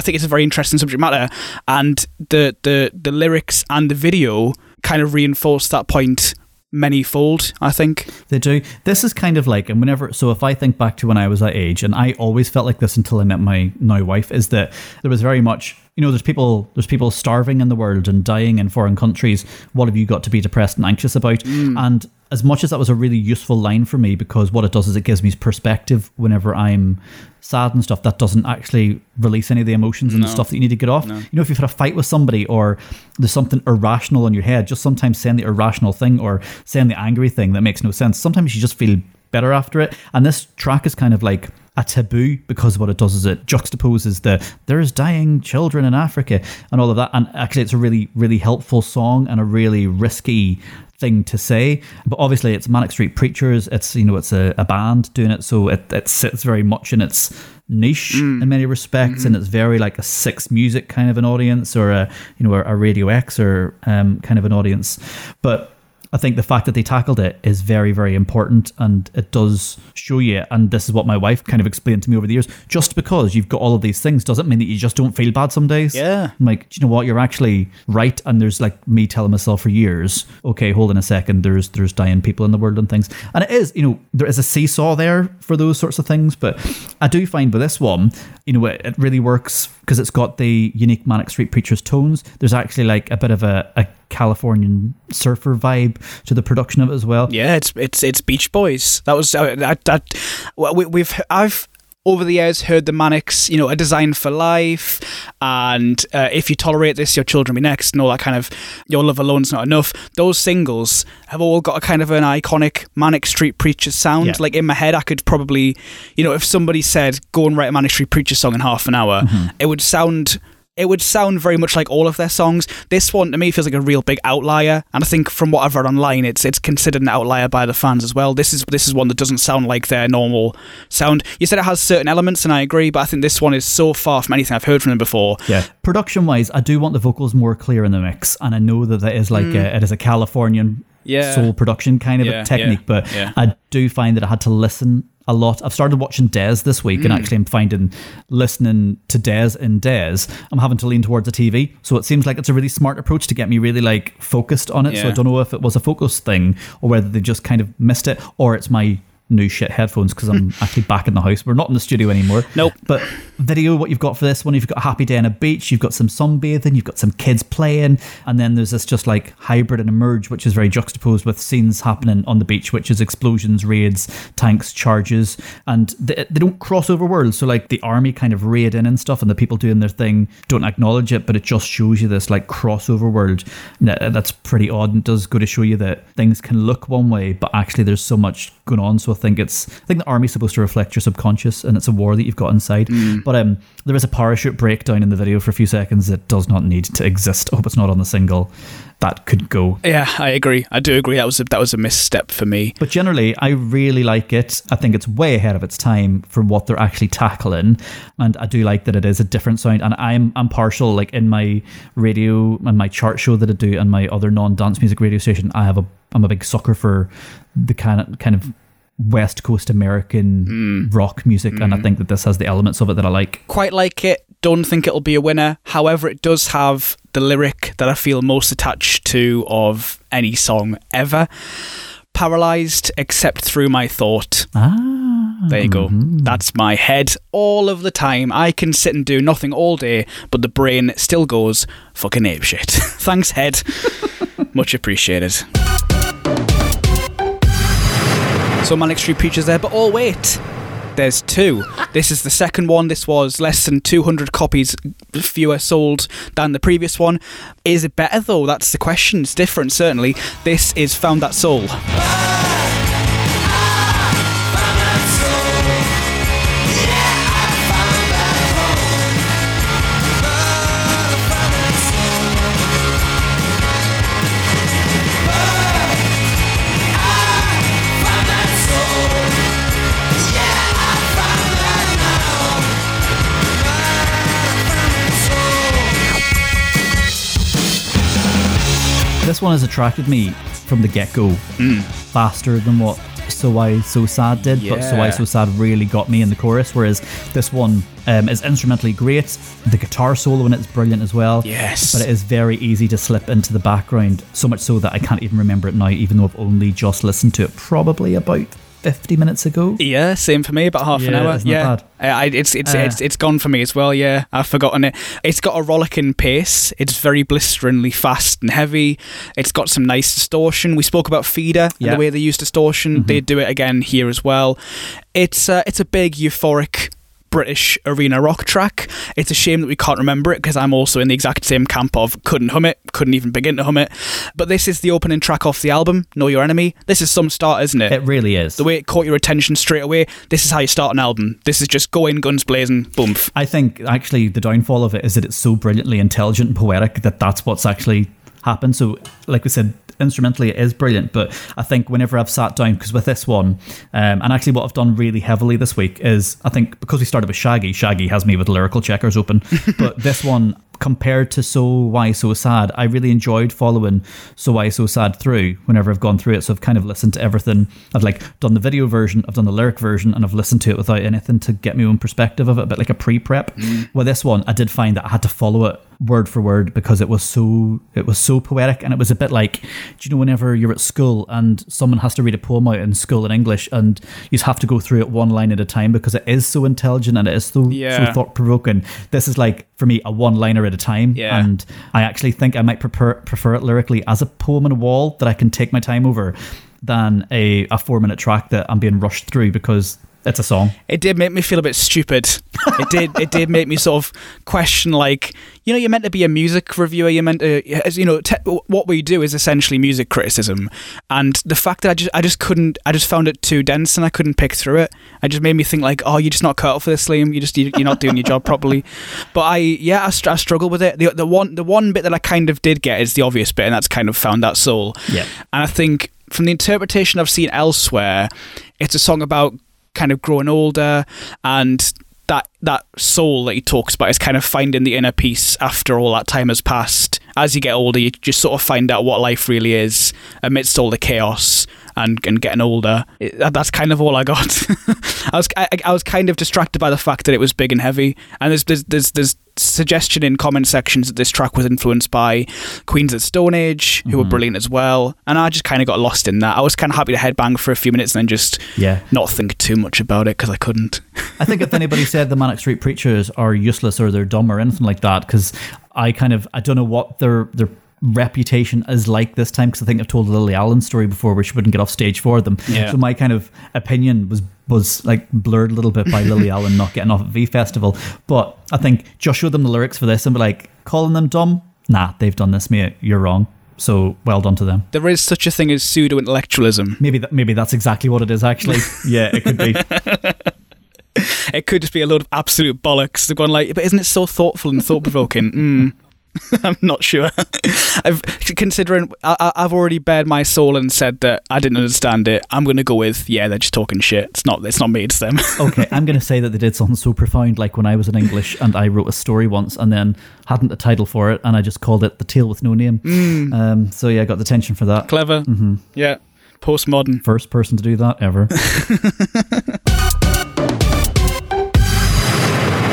think it's a very interesting subject matter, and the lyrics and the video kind of reinforce that point manyfold. I think they do. This is kind of like, and if I think back to when I was that age, and I always felt like this until I met my now wife, is that there was very much, you know, there's people starving in the world and dying in foreign countries. What have you got to be depressed and anxious about? And as much as that was a really useful line for me, because what it does is it gives me perspective whenever I'm sad and stuff, that doesn't actually release any of the emotions and the stuff that you need to get off. No. You know, if you've had a fight with somebody or there's something irrational in your head, just sometimes saying the irrational thing or saying the angry thing that makes no sense, sometimes you just feel better after it. And this track is kind of like a taboo, because what it does is it juxtaposes there's dying children in Africa and all of that. And actually it's a really, really helpful song and a really risky thing to say. But obviously it's Manic Street Preachers. It's, you know, it's a band doing it. So it sits very much in its niche in many respects. And it's very like a Six Music kind of an audience, or a Radio X or kind of an audience. But I think the fact that they tackled it is very, very important, and it does show you, and this is what my wife kind of explained to me over the years, just because you've got all of these things doesn't mean that you just don't feel bad some days. Yeah. I'm like, do you know what? You're actually right. And there's like me telling myself for years, okay, hold on a second, there's dying people in the world and things. And it is, you know, there is a seesaw there for those sorts of things. But I do find with this one, you know, it really works because it's got the unique Manic Street Preachers tones. There's actually like a bit of a Californian surfer vibe to the production of it as well. Yeah, it's Beach Boys. That was I've over the years heard the Manics, you know, A Design for Life, and If You Tolerate This, Your Children Be Next, and all that kind of Your Love Alone's Not Enough. Those singles have all got a kind of an iconic Manic Street Preachers sound. Yeah. Like in my head, I could probably, you know, if somebody said go and write a Manic Street Preachers song in half an hour, it would sound very much like all of their songs. This one, to me, feels like a real big outlier. And I think from what I've read online, it's considered an outlier by the fans as well. This is one that doesn't sound like their normal sound. You said it has certain elements, and I agree, but I think this one is so far from anything I've heard from them before. Yeah. Production-wise, I do want the vocals more clear in the mix. And I know that that is like it is a Californian soul production kind of a technique, but I do find that I had to listen a lot. I've started watching Des this week, and actually I'm finding listening to Des and Des, I'm having to lean towards the TV. So it seems like it's a really smart approach to get me really like focused on it. Yeah. So I don't know if it was a focus thing or whether they just kind of missed it, or it's my new shit headphones, because I'm actually back in the house. We're not in the studio anymore. Nope. But video, what you've got for this one, you've got a happy day on a beach, you've got some sunbathing, you've got some kids playing, and then there's this just like hybrid and emerge, which is very juxtaposed with scenes happening on the beach, which is explosions, raids, tanks, charges, and they don't cross over worlds. So like the army kind of raid in and stuff, and the people doing their thing don't acknowledge it, but it just shows you this like crossover world. That's pretty odd, and does go to show you that things can look one way, but actually there's so much going on. So I think it's, I think the army's supposed to reflect your subconscious, and it's a war that you've got inside. But there is a parachute breakdown in the video for a few seconds that does not need to exist. I hope it's not on the single. That could go. Yeah, I agree. I do agree. That was a misstep for me. But generally, I really like it. I think it's way ahead of its time for what they're actually tackling, and I do like that it is a different sound. And I'm partial, like in my radio and my chart show that I do, and my other non-dance music radio station. I'm a big sucker for the kind of West Coast American rock music, and I think that this has the elements of it that I like. Quite like it. Don't think it'll be a winner. However, it does have the lyric that I feel most attached to of any song ever. Paralysed except through my thought. There you go. That's my head all of the time. I can sit and do nothing all day, but the brain still goes fucking apeshit. Thanks, head. Much appreciated. So Manic Street Preachers there, but oh wait, there's two. This is the second one. This was less than 200 copies fewer sold than the previous one. Is it better though? That's the question. It's different, certainly. This is Found That Soul. This one has attracted me from the get-go faster than what So I So Sad did, but So I So Sad really got me in the chorus, whereas this one is instrumentally great. The guitar solo in it is brilliant as well. Yes. But it is very easy to slip into the background, so much so that I can't even remember it now, even though I've only just listened to it probably about 50 minutes ago. Yeah, same for me, about half an hour. Yeah, not bad. It's gone for me as well. Yeah, I've forgotten it. It's got a rollicking pace. It's very blisteringly fast and heavy. It's got some nice distortion. We spoke about Feeder and the way they use distortion. They do it again here as well. It's a big euphoric British arena rock track. It's a shame that we can't remember it, because I'm also in the exact same camp of couldn't hum it, couldn't even begin to hum it. But this is the opening track off the album, Know Your Enemy. This is some start, isn't it? It really is. The way it caught your attention straight away, this is how you start an album. This is just go in, guns blazing, boom. I think actually the downfall of it is that it's so brilliantly intelligent and poetic that that's what's actually happened. So like we said, instrumentally it is brilliant, but I think whenever I've sat down, because with this one and actually what I've done really heavily this week is, I think because we started with Shaggy has me with lyrical checkers open, but this one compared to So Why So Sad, I really enjoyed following So Why So Sad through whenever I've gone through it. So I've kind of listened to everything. I've like done the video version, I've done the lyric version, and I've listened to it without anything to get my own perspective of it, a bit like a pre-prep. Well, this one I did find that I had to follow it word for word because it was so poetic, and it was a bit like, do you know whenever you're at school and someone has to read a poem out in school in English and you just have to go through it one line at a time because it is so intelligent and it is so thought-provoking. This is like, for me, a one-liner at a time, and I actually think I might prefer it lyrically as a poem on a wall that I can take my time over than a 4-minute track that I'm being rushed through because it's a song. It did make me feel a bit stupid. It did make me sort of question, like, you know, you're meant to be a music reviewer. You're meant to, what we do is essentially music criticism. And the fact that I just found it too dense and I couldn't pick through it. It just made me think like, oh, you're just not cut out for this, Liam. You're not doing your job properly. But I struggle with it. The one bit that I kind of did get is the obvious bit, and that's kind of Found That Soul. Yeah. And I think from the interpretation I've seen elsewhere, it's a song about kind of growing older, and that soul that he talks about is kind of finding the inner peace after all that time has passed. As you get older, you just sort of find out what life really is amidst all the chaos and getting older. That's kind of all I got. I was kind of distracted by the fact that it was big and heavy, and there's suggestion in comment sections that this track was influenced by Queens of the Stone Age, who were brilliant as well, and I just kind of got lost in that. I was kind of happy to headbang for a few minutes and then just not think too much about it because I couldn't. I think if anybody said the Manic Street Preachers are useless or they're dumb or anything like that, because I don't know what their reputation is like this time, because I think I've told a Lily Allen story before where she wouldn't get off stage for them. So my kind of opinion was like blurred a little bit by Lily Allen not getting off at V Festival. But I think just show them the lyrics for this and be like, calling them dumb? Nah, they've done this, mate. You're wrong. So well done to them. There is such a thing as pseudo-intellectualism. Maybe that's exactly what it is, actually. Yeah, it could be. It could just be a load of absolute bollocks. They've gone like, but isn't it so thoughtful and thought-provoking? I'm not sure. I've already bared my soul and said that I didn't understand it. I'm going to go with, yeah, they're just talking shit. It's not me, it's them. Okay, I'm going to say that they did something so profound, like when I was in English and I wrote a story once and then hadn't a title for it and I just called it The Tale with No Name. So yeah, I got detention for that. Clever. Mm-hmm. Yeah, postmodern. First person to do that ever.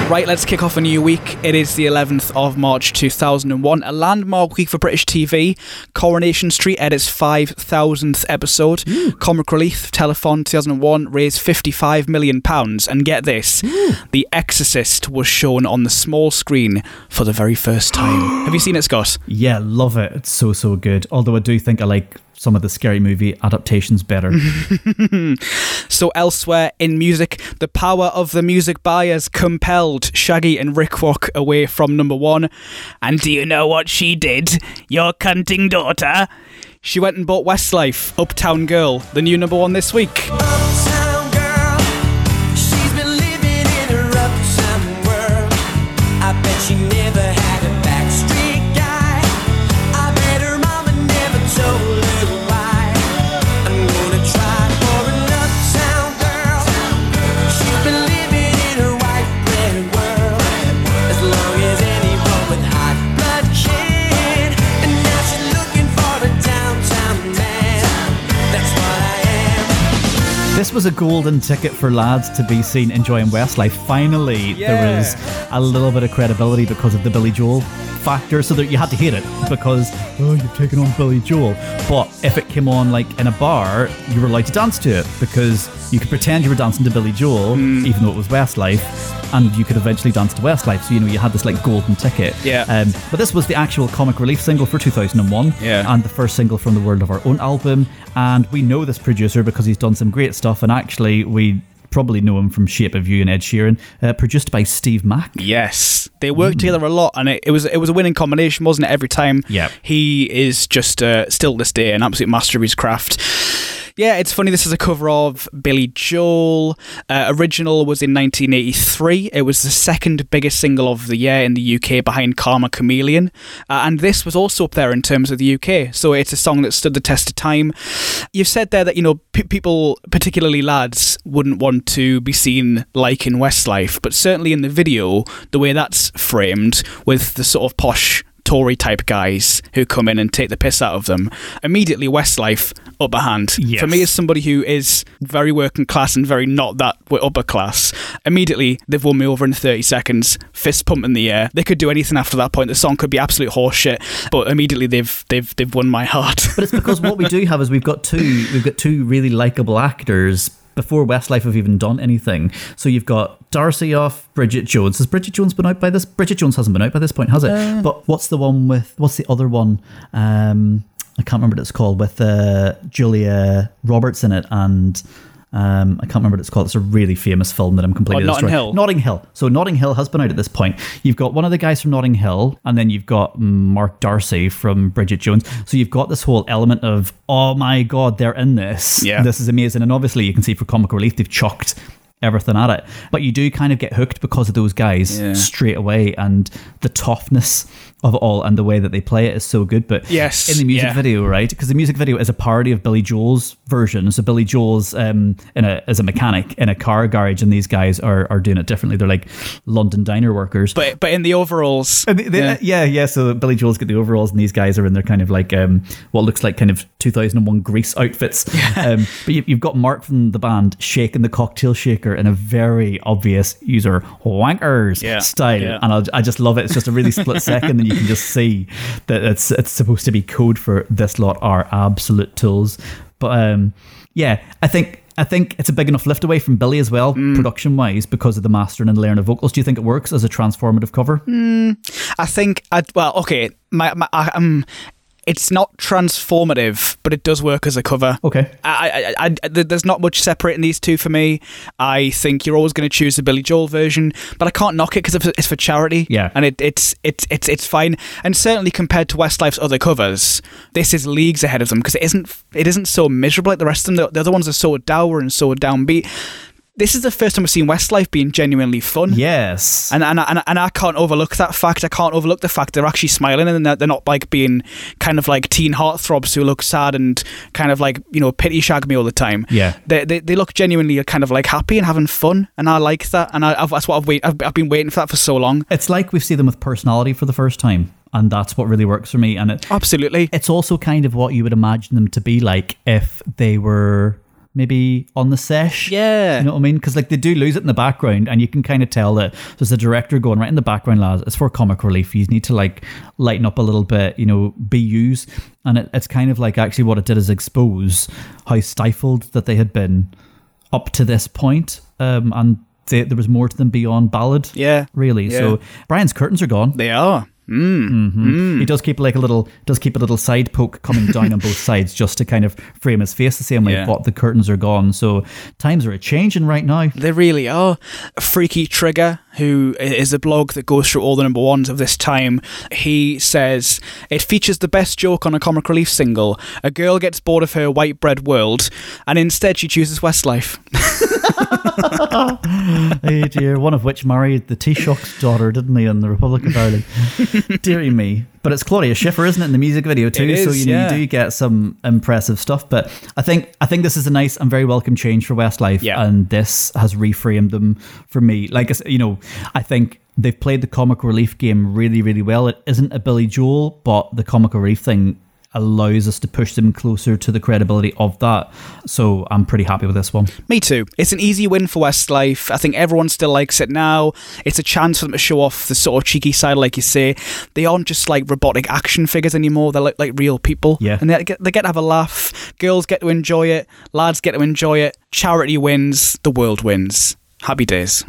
Right, let's kick off a new week. It is the 11th of March 2001, a landmark week for British TV. Coronation Street at its 5,000th episode. Ooh. Comic Relief, Telethon 2001 raised £55 million. And get this, Ooh. The Exorcist was shown on the small screen for the very first time. Have you seen it, Scott? Yeah, love it. It's so, so good. Although I do think I like some of the scary movie adaptations better. So elsewhere in music, the power of the music buyers compelled Shaggy and Rick Rock away from number 1. And do you know what she did? Your cunting daughter. She went and bought Westlife, Uptown Girl, the new number 1 this week. Uptown girl, she's been living in her uptown world. I bet she never had a backstreet guy. I bet her mama never told. This was a golden ticket for lads to be seen enjoying Westlife. Finally, yeah. There was a little bit of credibility because of the Billy Joel factor, so that you had to hate it because, oh, you've taken on Billy Joel. But if it came on like in a bar, you were allowed to dance to it because you could pretend you were dancing to Billy Joel, even though it was Westlife, and you could eventually dance to Westlife. So, you know, you had this like golden ticket. Yeah. But this was the actual Comic Relief single for 2001, and the first single from the World of Our Own album. And we know this producer because he's done some great stuff. And actually, we probably know him from Shape of You and Ed Sheeran, produced by Steve Mac. Yes, they worked together a lot, and it was a winning combination, wasn't it? Every time. Yeah. He is just still this day an absolute master of his craft. Yeah, it's funny, this is a cover of Billy Joel. Original was in 1983. It was the second biggest single of the year in the UK behind Karma Chameleon. And this was also up there in terms of the UK. So it's a song that stood the test of time. You've said there that, you know, people, particularly lads, wouldn't want to be seen like in Westlife. But certainly in the video, the way that's framed with the sort of posh Tory type guys who come in and take the piss out of them, immediately Westlife upper hand. Yes. For me, as somebody who is very working class and very not that upper class, immediately they've won me over in 30 seconds. Fist pump in the air. They could do anything after that point. The song could be absolute horseshit, but immediately they've won my heart. But it's because what we do have is we've got two really likable actors before Westlife have even done anything. So you've got Darcy off Bridget Jones. Has Bridget Jones been out by this? Bridget Jones hasn't been out by this point, has it? But what's the other one? I can't remember what it's called, with Julia Roberts in it, and I can't remember what it's called. It's a really famous film that I'm completely destroying. Notting Hill. So Notting Hill has been out at this point. You've got one of the guys from Notting Hill, and then you've got Mark Darcy from Bridget Jones. So you've got this whole element of, oh my God, they're in this. Yeah. This is amazing. And obviously you can see for Comic Relief, they've chucked everything at it. But you do kind of get hooked because of those guys straight away, and the toughness of it all and the way that they play it is so good. But yes, in the music video, right? Because the music video is a parody of Billy Joel's version. So Billy Joel's as a mechanic in a car garage, and these guys are doing it differently. They're like London diner workers, but in the overalls. So Billy Joel's got the overalls, and these guys are in their kind of like what looks like kind of 2001 Grease outfits. But you've got Mark from the band shaking the cocktail shaker in a very obvious user wankers style, and I just love it. It's just a really split second. And you can just see that it's supposed to be code for this lot are absolute tools. But I think it's a big enough lift away from Billy as well, production wise, because of the mastering and layering of vocals. Do you think it works as a transformative cover? I think well, okay. My It's not transformative, but it does work as a cover. Okay. There's not much separating these two for me. I think you're always going to choose the Billy Joel version, but I can't knock it because it's for charity. Yeah. And it's fine. And certainly compared to Westlife's other covers, this is leagues ahead of them because it isn't so miserable like the rest of them. The other ones are so dour and so downbeat. This is the first time I've seen Westlife being genuinely fun. Yes. And I can't overlook that fact. I can't overlook the fact they're actually smiling and they're not like being kind of like teen heartthrobs who look sad and kind of like, you know, pity shag me all the time. Yeah. They look genuinely kind of like happy and having fun, and I like that, and that's what I've been waiting for that for so long. It's like we see them with personality for the first time. And that's what really works for me. And absolutely. It's also kind of what you would imagine them to be like if they were maybe on the sesh. Yeah. You know what I mean? Because like they do lose it in the background, and you can kind of tell that there's a director going, right in the background, lads, it's for Comic Relief. You need to like lighten up a little bit, you know, be used. And it's kind of like actually what it did is expose how stifled that they had been up to this point. There was more to them beyond ballad. Yeah. Really. Yeah. So Brian's curtains are gone. They are. Mm-hmm. He does keep like a little side poke coming down on both sides just to kind of frame his face the same way, but the curtains are gone. So times are a-changing right now. They really are. Freaky Trigger, who is the blog that goes through all the number ones of this time, he says, it features the best joke on a Comic Relief single. A girl gets bored of her white bread world, and instead she chooses Westlife. Hey dear, one of which married the Taoiseach's daughter, didn't he, in the Republic of Ireland? Deary me. But it's Claudia Schiffer, isn't it, in the music video too? It is, so you do get some impressive stuff. But I think this is a nice and very welcome change for Westlife, and this has reframed them for me. Like, you know, I think they've played the Comic Relief game really, really well. It isn't a Billy Joel, but the Comic Relief thing allows us to push them closer to the credibility of that. So I'm pretty happy with this one. Me too. It's an easy win for Westlife. I think everyone still likes it now. It's a chance for them to show off the sort of cheeky side, like you say. They aren't just like robotic action figures anymore. They're like real people. Yeah. And they get to have a laugh. Girls get to enjoy it. Lads get to enjoy it. Charity wins. The world wins. Happy days.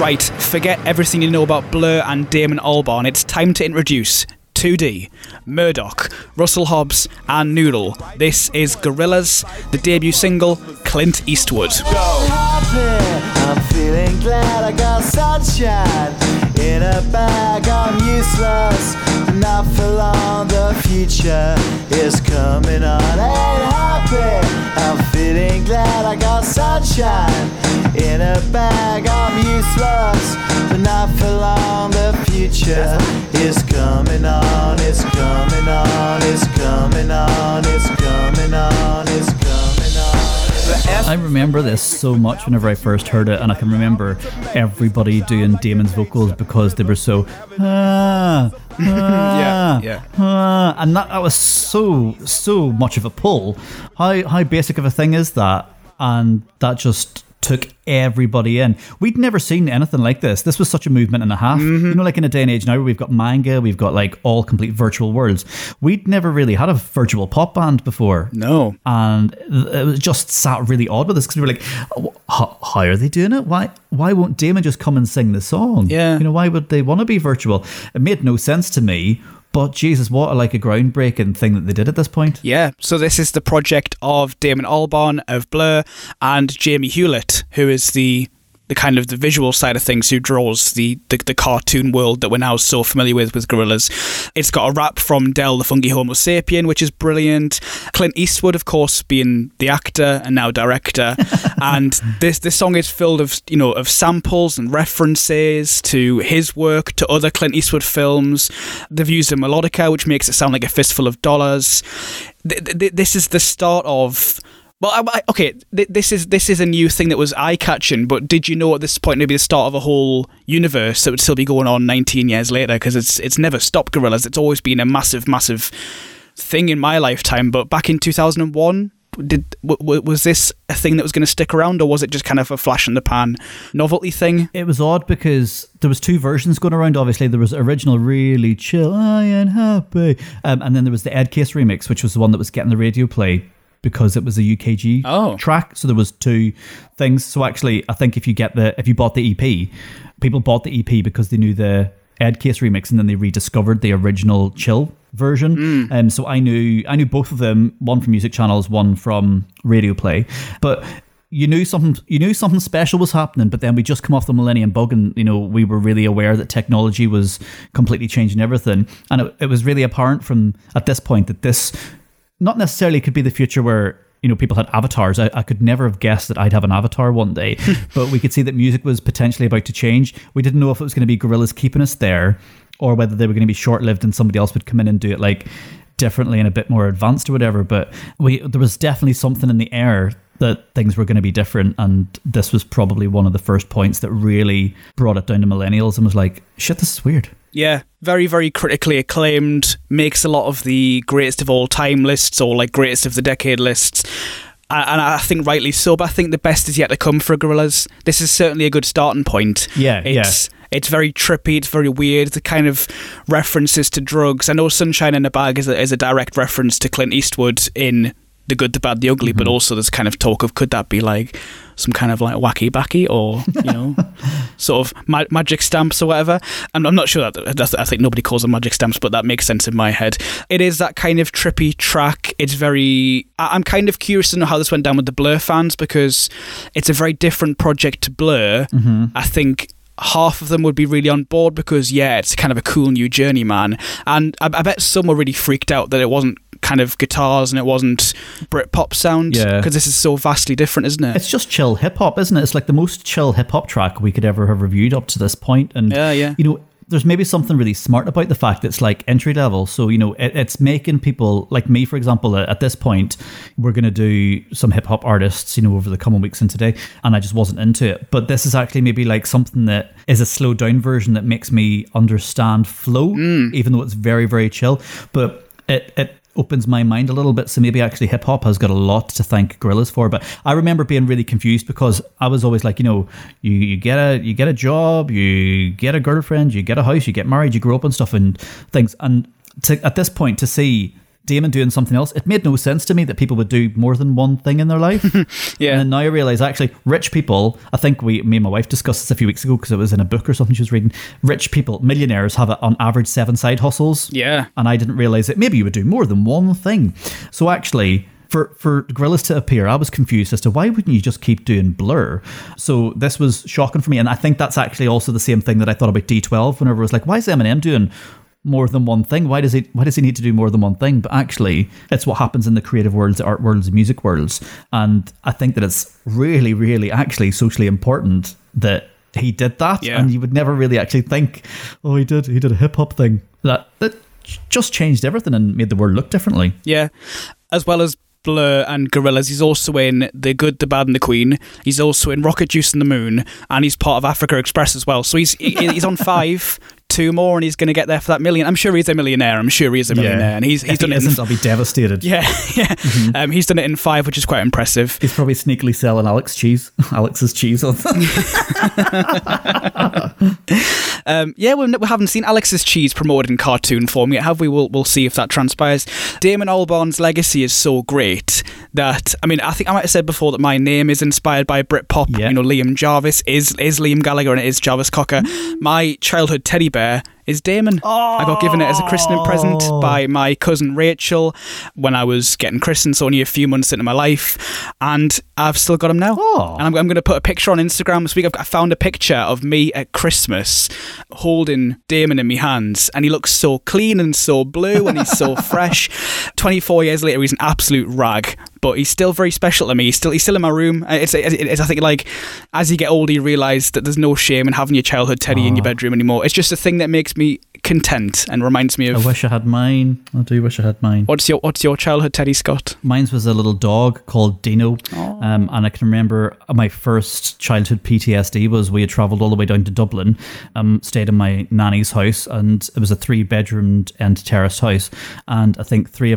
Right, forget everything you know about Blur and Damon Albarn. It's time to introduce 2D, Murdoch, Russell Hobbs, and Noodle. This is Gorillaz, the debut single, Clint Eastwood. I'm feeling glad I got sunshine in a bag. I'm useless, not for long. The future is coming on. Ain't happy. I'm feeling glad I got sunshine in a bag. I'm useless, but not for long. The future is coming on. It's coming on. It's coming on. It's coming on. It's coming on. I remember this so much whenever I first heard it, and I can remember everybody doing Damon's vocals because they were so and that was so much of a pull. How basic of a thing is that? And that just took everybody in. We'd never seen anything like this. This was such a movement and a half. Mm-hmm. You know, like in a day and age now where we've got manga, we've got like all complete virtual worlds. We'd never really had a virtual pop band before. No. And it was just sat really odd with us because we were like, how are they doing it? Why won't Damon just come and sing the song? Yeah. You know, why would they want to be virtual? It made no sense to me. But Jesus, what a groundbreaking thing that they did at this point. Yeah, so this is the project of Damon Albarn of Blur and Jamie Hewlett, who is the kind of the visual side of things, who draws the cartoon world that we're now so familiar with Gorillaz. It's got a rap from Del the Funky Homo Sapien, which is brilliant. Clint Eastwood, of course, being the actor and now director. And this song is filled of, you know, of samples and references to his work, to other Clint Eastwood films. They've used a melodica, which makes it sound like a fistful of dollars. This is the start of... Well, okay, this is a new thing that was eye-catching, but did you know at this point maybe the start of a whole universe that would still be going on 19 years later? Because it's never stopped Gorillaz. It's always been a massive, massive thing in my lifetime. But back in 2001, was this a thing that was going to stick around, or was it just kind of a flash-in-the-pan novelty thing? It was odd because there was two versions going around, obviously. There was original, really chill, I ain't happy. And then there was the Ed Case remix, which was the one that was getting the radio play, because it was a UKG track. So there was two things. So actually, I think if you bought the EP, people bought the EP because they knew the Ed Case remix, and then they rediscovered the original Chill version. So I knew both of them, one from music channels, one from radio play. But you knew something special was happening, but then we just come off the millennium bug, and we were really aware that technology was completely changing everything, and it was really apparent from at this point that this not necessarily could be the future where people had avatars. I could never have guessed that I'd have an avatar one day, but we could see that music was potentially about to change. We didn't know if it was going to be Gorillaz keeping us there, or whether they were going to be short-lived and somebody else would come in and do it like differently and a bit more advanced or whatever. But there was definitely something in the air that things were going to be different, and this was probably one of the first points that really brought it down to millennials and was like, shit, this is weird. Yeah, very, very critically acclaimed, makes a lot of the greatest of all time lists or like greatest of the decade lists. And I think rightly so, but I think the best is yet to come for Gorillaz. This is certainly a good starting point. Yeah, It's very trippy, it's very weird, the kind of references to drugs. I know Sunshine in a Bag is a direct reference to Clint Eastwood in The Good, the Bad, the Ugly, but also there's kind of talk of could that be like some kind of like wacky-backy or, sort of magic stamps or whatever. And I'm not sure that I think nobody calls them magic stamps, but that makes sense in my head. It is that kind of trippy track. It's very... I'm kind of curious to know how this went down with the Blur fans, because it's a very different project to Blur. Mm-hmm. I think half of them would be really on board because, it's kind of a cool new journey, man. And I bet some were really freaked out that it wasn't kind of guitars and it wasn't Britpop sound, because this is so vastly different, isn't it? It's just chill hip-hop, isn't it? It's like the most chill hip-hop track we could ever have reviewed up to this point. And, there's maybe something really smart about the fact that it's like entry level. So, it's making people like me, for example, at this point, we're going to do some hip hop artists, over the coming weeks and today. And I just wasn't into it. But this is actually maybe like something that is a slowed down version that makes me understand flow, even though it's very, very chill. But it opens my mind a little bit. So maybe actually hip hop has got a lot to thank Gorillaz for. But I remember being really confused because I was always like, you get a job, you get a girlfriend, you get a house, you get married, you grow up and stuff and things. And at this point, to see Damon doing something else, it made no sense to me that people would do more than one thing in their life. And now I realize actually rich people, I think me and my wife discussed this a few weeks ago because it was in a book or something she was reading, rich people, millionaires have on average 7 side hustles. Yeah. And I didn't realize that maybe you would do more than one thing. So actually for Gorillaz to appear, I was confused as to why wouldn't you just keep doing Blur? So this was shocking for me. And I think that's actually also the same thing that I thought about D12 whenever I was like, why is Eminem doing more than one thing? Why does he need to do more than one thing? But actually, it's what happens in the creative worlds, the art worlds, the music worlds. And I think that it's really, really actually socially important that he did that. Yeah. And you would never really actually think, oh, he did a hip hop thing. That just changed everything and made the world look differently. Yeah. As well as Blur and Gorillaz, he's also in The Good, the Bad and the Queen. He's also in Rocket Juice and the Moon, and he's part of Africa Express as well. So he's on 5, 2 more, and he's going to get there for that $1 million. I'm sure he is a millionaire. And he's done it. I'll be devastated. Yeah. He's done it in 5, which is quite impressive. He's probably sneakily selling Alex's cheese on that. We haven't seen Alex's cheese promoted in cartoon form yet, have we? We'll see if that transpires. Damon Albarn's legacy is so great that, I think I might have said before that My Name is inspired by Britpop. Yeah. Liam Jarvis is Liam Gallagher, and it is Jarvis Cocker. My childhood teddy bear is Damon. Oh. I got given it as a christening present by my cousin Rachel when I was getting christened, so only a few months into my life, and I've still got him now. Oh. And I'm going to put a picture on Instagram this week. I found a picture of me at Christmas holding Damon in my hands, and he looks so clean and so blue and he's so fresh. 24 years later, he's an absolute rag, but he's still very special to me. He's still in my room. It's I think like as you get older, you realise that there's no shame in having your childhood teddy in your bedroom anymore. It's just a thing that makes me content and reminds me of. I wish I had mine. I do wish I had mine. What's your childhood teddy, Scott? Mine's was a little dog called Dino. Oh. And I can remember my first childhood PTSD was we had travelled all the way down to Dublin, stayed in my nanny's house, and it was a 3-bedroomed and terraced house, and I think 3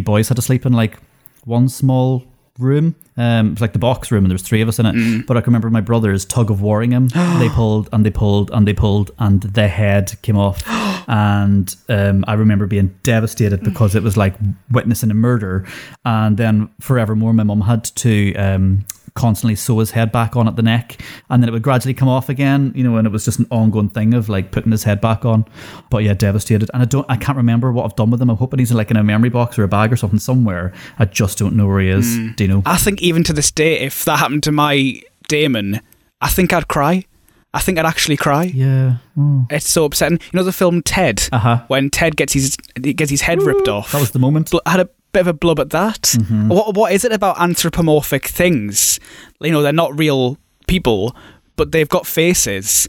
boys had to sleep in like one small room. It was like the box room, and there was 3 of us in it. But I can remember my brothers tug of warring him. They pulled and they pulled and they pulled, and the head came off And I remember being devastated because it was like witnessing a murder. And then forevermore, my mum had to constantly sew his head back on at the neck, and then it would gradually come off again, you know, and it was just an ongoing thing of like putting his head back on. But yeah, devastated. And I can't remember what I've done with him. I'm hoping he's like in a memory box or a bag or something somewhere. I just don't know where he is. Do you know? I think even to this day, if that happened to my Damon, I think I'd cry. I think I'd actually cry. Yeah. Mm. It's so upsetting. You know the film Ted? When Ted gets his head ripped off. That was the moment. I had a bit of a blub at that. Mm-hmm. What is it about anthropomorphic things? You know, they're not real people, but they've got faces,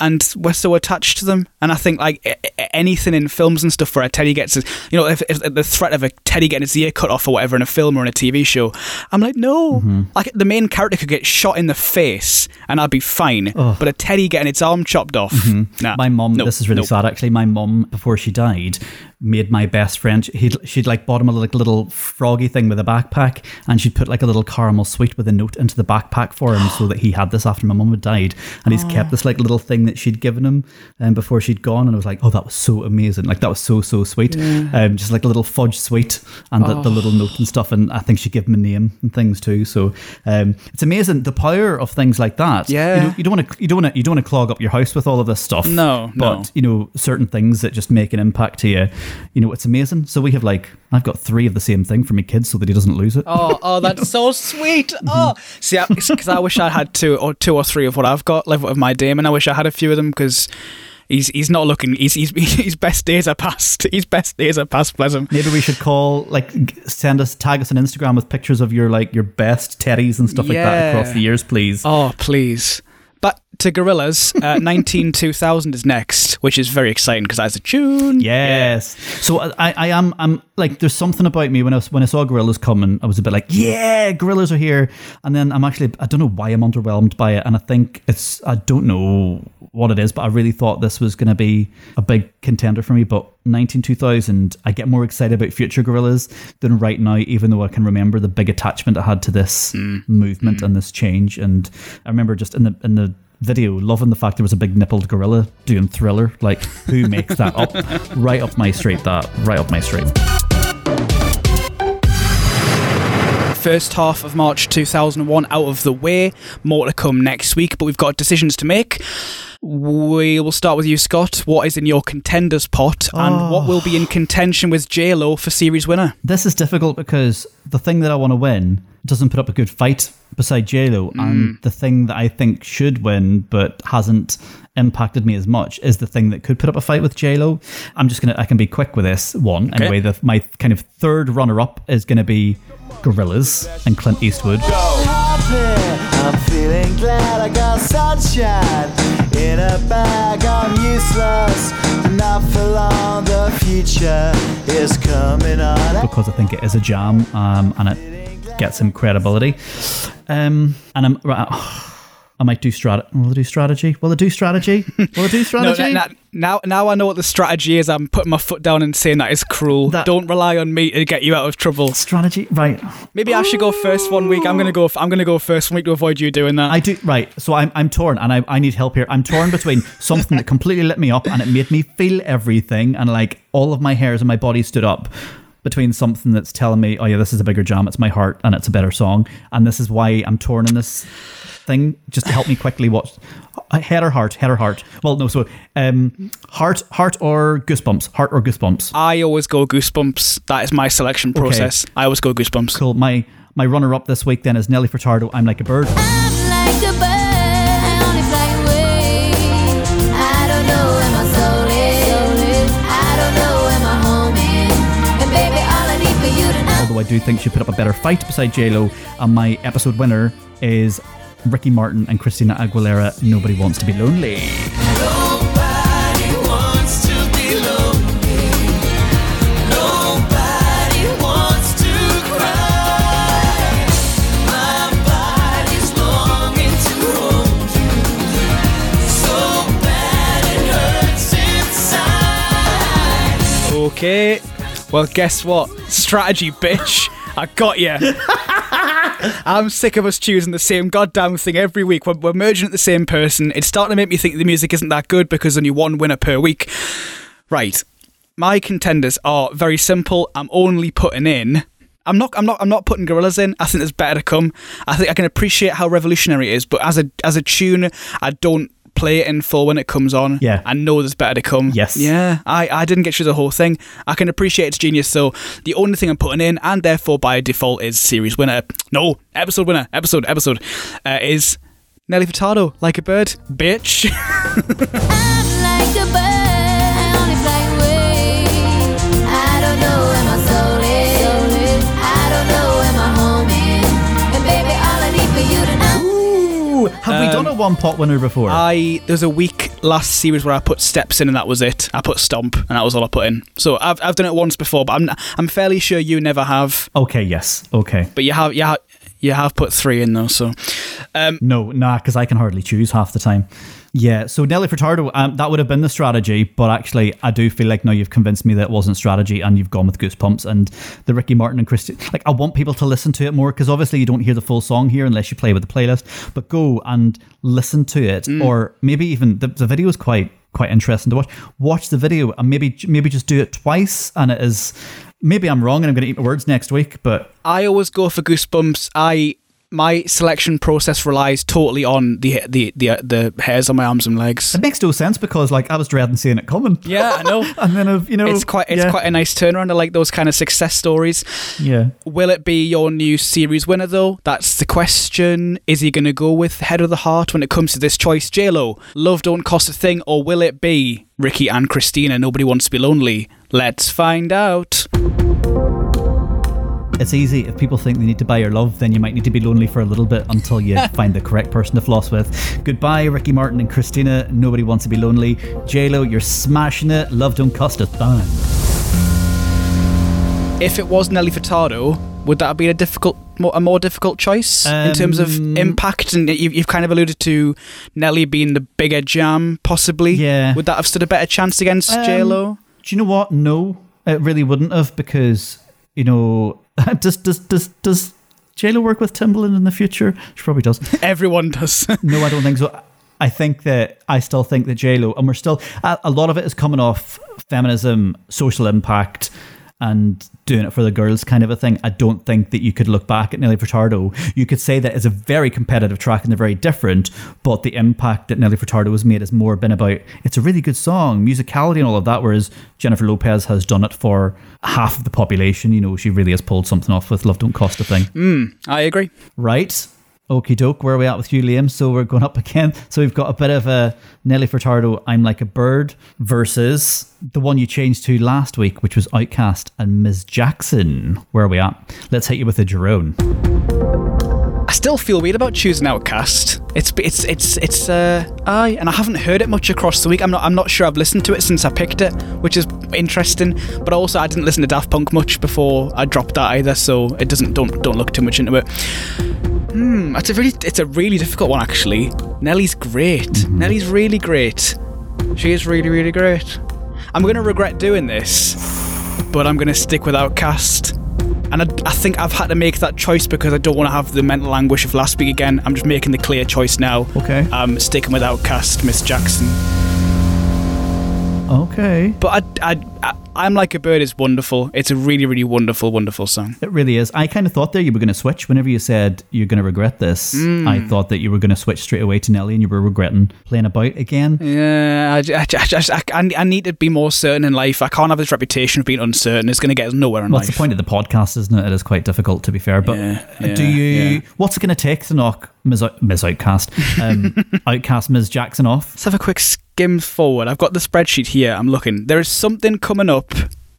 and we're so attached to them. And I think like anything in films and stuff where a teddy gets his, you know, if the threat of a teddy getting his ear cut off or whatever in a film or in a TV show, I'm like, no, like the main character could get shot in the face and I'd be fine, but a teddy getting its arm chopped off. Nah, my mum, this is really sad actually. My mum, before she died, made my best friend, she'd like bought him a little froggy thing with a backpack, and she'd put like a little caramel sweet with a note into the backpack for him so that he had this after my mum had died. And he's kept this like little thing that she'd given him before she'd gone, and I was like, oh, that was so amazing, like that was so sweet. Just like a little fudge sweet and the little note and stuff, and I think she gave him a name and things too. So it's amazing the power of things like that. Yeah, you don't want to clog up your house with all of this stuff. No. You know, certain things that just make an impact to you. You know, it's amazing. So we have like, I've got 3 of the same thing for my kids so that he doesn't lose it. Oh, that's so sweet. Oh, see, because I wish I had 2 or 3 of what I've got, like of my Damon. I wish I had a few of them because he's not looking. His best days are past. His best days are past. Bless him. Maybe we should tag us on Instagram with pictures of your best teddies and stuff like that across the years, please. Oh, please. But to Gorillaz, 19-2000 is next, which is very exciting because that's a tune. Yes. Yeah. So I'm like, there's something about me when I saw Gorillaz coming, I was a bit like, yeah, Gorillaz are here. And then I don't know why I'm underwhelmed by it. And I think I don't know what it is, but I really thought this was going to be a big contender for me. But 19-2000, I get more excited about future Gorillaz than right now, even though I can remember the big attachment I had to this movement and this change. And I remember just in the video loving the fact there was a big nippled gorilla doing Thriller. Like, who makes that up? Right up my street. First half of March 2001 out of the way, more to come next week, but we've got decisions to make. We will start with you, Scott. What is in your contenders pot, and what will be in contention with J-Lo for series winner? This is difficult because the thing that I want to win doesn't put up a good fight beside J-Lo, and the thing that I think should win but hasn't impacted me as much is the thing that could put up a fight with J-Lo. I can be quick with this one. Okay. Anyway, my kind of third runner-up is going to be Gorillaz and Clint Eastwood. I'm feeling glad I got sunshine in a bag. I'm useless, not for long. The future is coming on. Because I think it is a jam, and it gets some credibility. And I'm right. I might do strategy. Will I do strategy? Now I know what the strategy is. I'm putting my foot down and saying that is cruel. Don't rely on me to get you out of trouble. Strategy, right? Maybe I should go first one week. I'm gonna go first 1 week to avoid you doing that. I do, right? So I'm torn, and I need help here. I'm torn between something that completely lit me up and it made me feel everything, and like all of my hairs and my body stood up, between something that's telling me, oh yeah, this is a bigger jam, it's my heart, and it's a better song, and this is why I'm torn in this thing, just to help me quickly watch. Head or heart. Well, no, so heart or goosebumps. I always go goosebumps. That is my selection process. Okay. I always go goosebumps. Cool. My runner-up this week then is Nelly Furtado, I'm Like a Bird. I only fly away. I don't know where my soul is. I don't know where my home is. And baby, all I need for you tonight. Although I do think she put up a better fight beside J-Lo, and my episode winner is Ricky Martin and Christina Aguilera, Nobody Wants to Be Lonely. Nobody wants to be lonely. Nobody wants to cry. My body's longing to hold you. So bad it hurts inside. Okay, well, guess what? Strategy, bitch. I got you. I'm sick of us choosing the same goddamn thing every week. We're merging at the same person. It's starting to make me think the music isn't that good because only one winner per week. Right. My contenders are very simple. I'm not putting Gorillaz in. I think there's better to come. I think I can appreciate how revolutionary it is, but as a tune, I don't play it in full when it comes on. Yeah. I know there's better to come. Yes. Yeah. I didn't get through the whole thing. I can appreciate its genius, so the only thing I'm putting in, and therefore by default is series winner. No, episode winner. Episode is Nelly Furtado, Like a Bird, bitch. I'm like a bird. Have we done a one-pot winner before? There's a week last series where I put Steps in and that was it. I put Stomp and that was all I put in. So I've done it once before, but I'm fairly sure you never have. Okay, yes. Okay. But you have put three in though, so... No, because I can hardly choose half the time. Yeah, so Nelly Furtado, that would have been the strategy, but actually I do feel like now you've convinced me that it wasn't strategy and you've gone with Goosebumps and the Ricky Martin and Christina. Like, I want people to listen to it more because obviously you don't hear the full song here unless you play with the playlist, but go and listen to it or maybe even the video is quite interesting to watch. Watch the video and maybe just do it twice and it is... Maybe I'm wrong and I'm going to eat my words next week, but... I always go for Goosebumps. My selection process relies totally on the hairs on my arms and legs. It makes no sense because like I was dreading seeing it coming. Yeah, I know. And then it's quite a nice turnaround. I like those kind of success stories. Yeah. Will it be your new series winner though? That's the question. Is he going to go with Head of the Heart when it comes to this choice? J-Lo, Love Don't Cost a Thing, or will it be Ricky and Christina? Nobody Wants to Be Lonely. Let's find out. It's easy. If people think they need to buy your love, then you might need to be lonely for a little bit until you find the correct person to floss with. Goodbye, Ricky Martin and Christina. Nobody Wants to Be Lonely. J-Lo, you're smashing it. Love Don't Cost a Thing. If it was Nelly Furtado, would that have been a more difficult choice in terms of impact? And you've kind of alluded to Nelly being the bigger jam, possibly. Yeah. Would that have stood a better chance against J-Lo? Do you know what? No, it really wouldn't have because, you know... Does J-Lo work with Timbaland in the future? She probably does. Everyone does. No, I don't think so. I still think that J-Lo, and we're still, a lot of it is coming off feminism, social impact, and doing it for the girls kind of a thing. I don't think that you could look back at Nelly Furtado. You could say that it's a very competitive track and they're very different, but the impact that Nelly Furtado has made has more been about, it's a really good song, musicality and all of that, whereas Jennifer Lopez has done it for half of the population. You know, she really has pulled something off with Love Don't Cost a Thing. I agree. Right. Okie doke, where are we at with you, Liam? So we're going up again. So we've got a bit of a Nelly Furtado, I'm Like a Bird versus the one you changed to last week, which was Outkast and Ms. Jackson. Where are we at? Let's hit you with a Jerome. I still feel weird about choosing Outkast. And I haven't heard it much across the week. I'm not sure I've listened to it since I picked it, which is interesting. But also, I didn't listen to Daft Punk much before I dropped that either, so it don't look too much into it. It's a really difficult one actually. Nelly's great. Mm-hmm. Nelly's really great. She is really, really great. I'm gonna regret doing this, but I'm gonna stick with Outkast. And I think I've had to make that choice because I don't want to have the mental anguish of last week again. I'm just making the clear choice now. Okay. I'm sticking with Outkast, Miss Jackson. Okay. But I'm Like a Bird is wonderful. It's a really, really wonderful, wonderful song. It really is. I kind of thought there you were going to switch. Whenever you said you're going to regret this, I thought that you were going to switch straight away to Nelly and you were regretting playing about again. Yeah, I need to be more certain in life. I can't have this reputation of being uncertain. It's going to get us nowhere in life. That's the point of the podcast, isn't it? It is quite difficult, to be fair. But what's it going to take to knock Outkast Ms. Jackson off? Let's have a quick skim forward. I've got the spreadsheet here. I'm looking. There is something coming up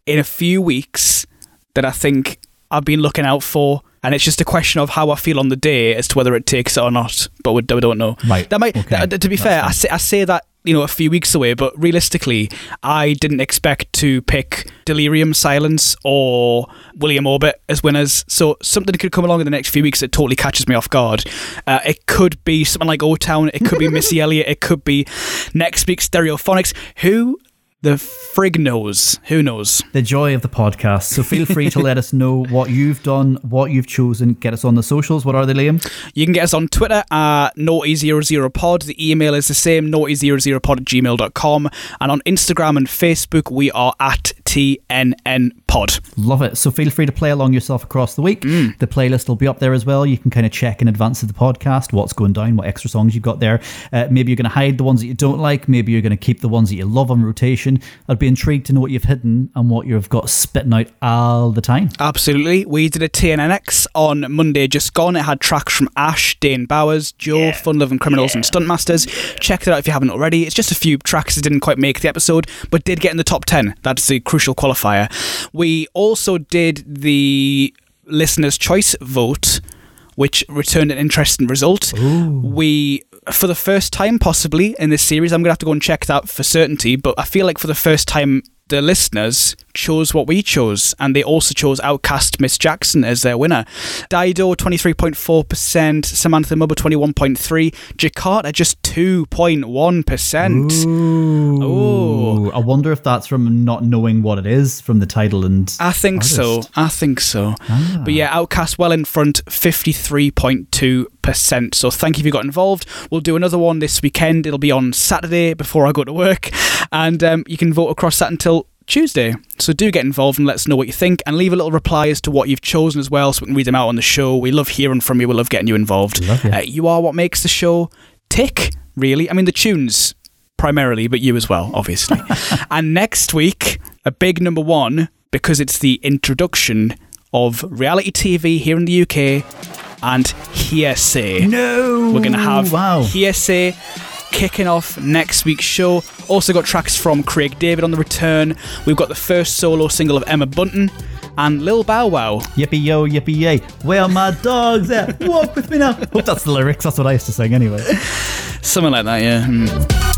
in a few weeks that I think I've been looking out for, and it's just a question of how I feel on the day as to whether it takes it or not, but we don't know. Right. That might. Okay. To be fair, I say that, you know, a few weeks away, but realistically I didn't expect to pick Delirium Silence or William Orbit as winners, so something could come along in the next few weeks that totally catches me off guard. It could be something like O-Town, it could be Missy Elliott, it could be next week's Stereophonics. Who The frig knows. Who knows? The joy of the podcast. So feel free to let us know what you've done, what you've chosen. Get us on the socials. What are they, Liam? You can get us on Twitter at naughty00pod. The email is the same, naughty00pod@gmail.com. And on Instagram and Facebook, we are at TNN Pod. Love it. So feel free to play along yourself across the week. The playlist will be up there as well. You can kind of check in advance of the podcast what's going down, what extra songs you've got there. Maybe you're going to hide the ones that you don't like. Maybe you're going to keep the ones that you love on rotation. I'd be intrigued to know what you've hidden and what you've got spitting out all the time. Absolutely. We did a TNNX on Monday just gone. It had tracks from Ash, Dane Bowers, Joe, Fun-Loving Criminals and Stuntmasters. Check it out if you haven't already. It's just a few tracks that didn't quite make the episode but did get in the top 10. That's the crucial qualifier. We also did the listener's choice vote, which returned an interesting result. Ooh. We, for the first time possibly in this series, I'm going to have to go and check that for certainty, but I feel like for the first time the listeners chose what we chose, and they also chose Outkast Miss Jackson as their winner. Dido 23.4%, Samantha Mumba 21.3%, Jakarta just 2.1%. Ooh. I wonder if that's from not knowing what it is from the title and I think so. Ah. But yeah, Outkast well in front, 53.2%. So thank you if you got involved. We'll do another one this weekend. It'll be on Saturday before I go to work, and you can vote across that until Tuesday. So do get involved and let us know what you think, and leave a little reply as to what you've chosen as well so we can read them out on the show. We love hearing from you. We love getting you involved. You are what makes the show tick, really. I mean, the tunes primarily, but you as well, obviously. And next week, a big number one, because it's the introduction of reality TV here in the UK and Hearsay. No! We're going to have Hearsay kicking off next week's show. Also got tracks from Craig David on the return. We've got the first solo single of Emma Bunton and Lil Bow Wow. Yippee yo, yippee yay. Where are my dogs at? Walk with me now. Hope that's the lyrics. That's what I used to sing anyway. Something like that, yeah.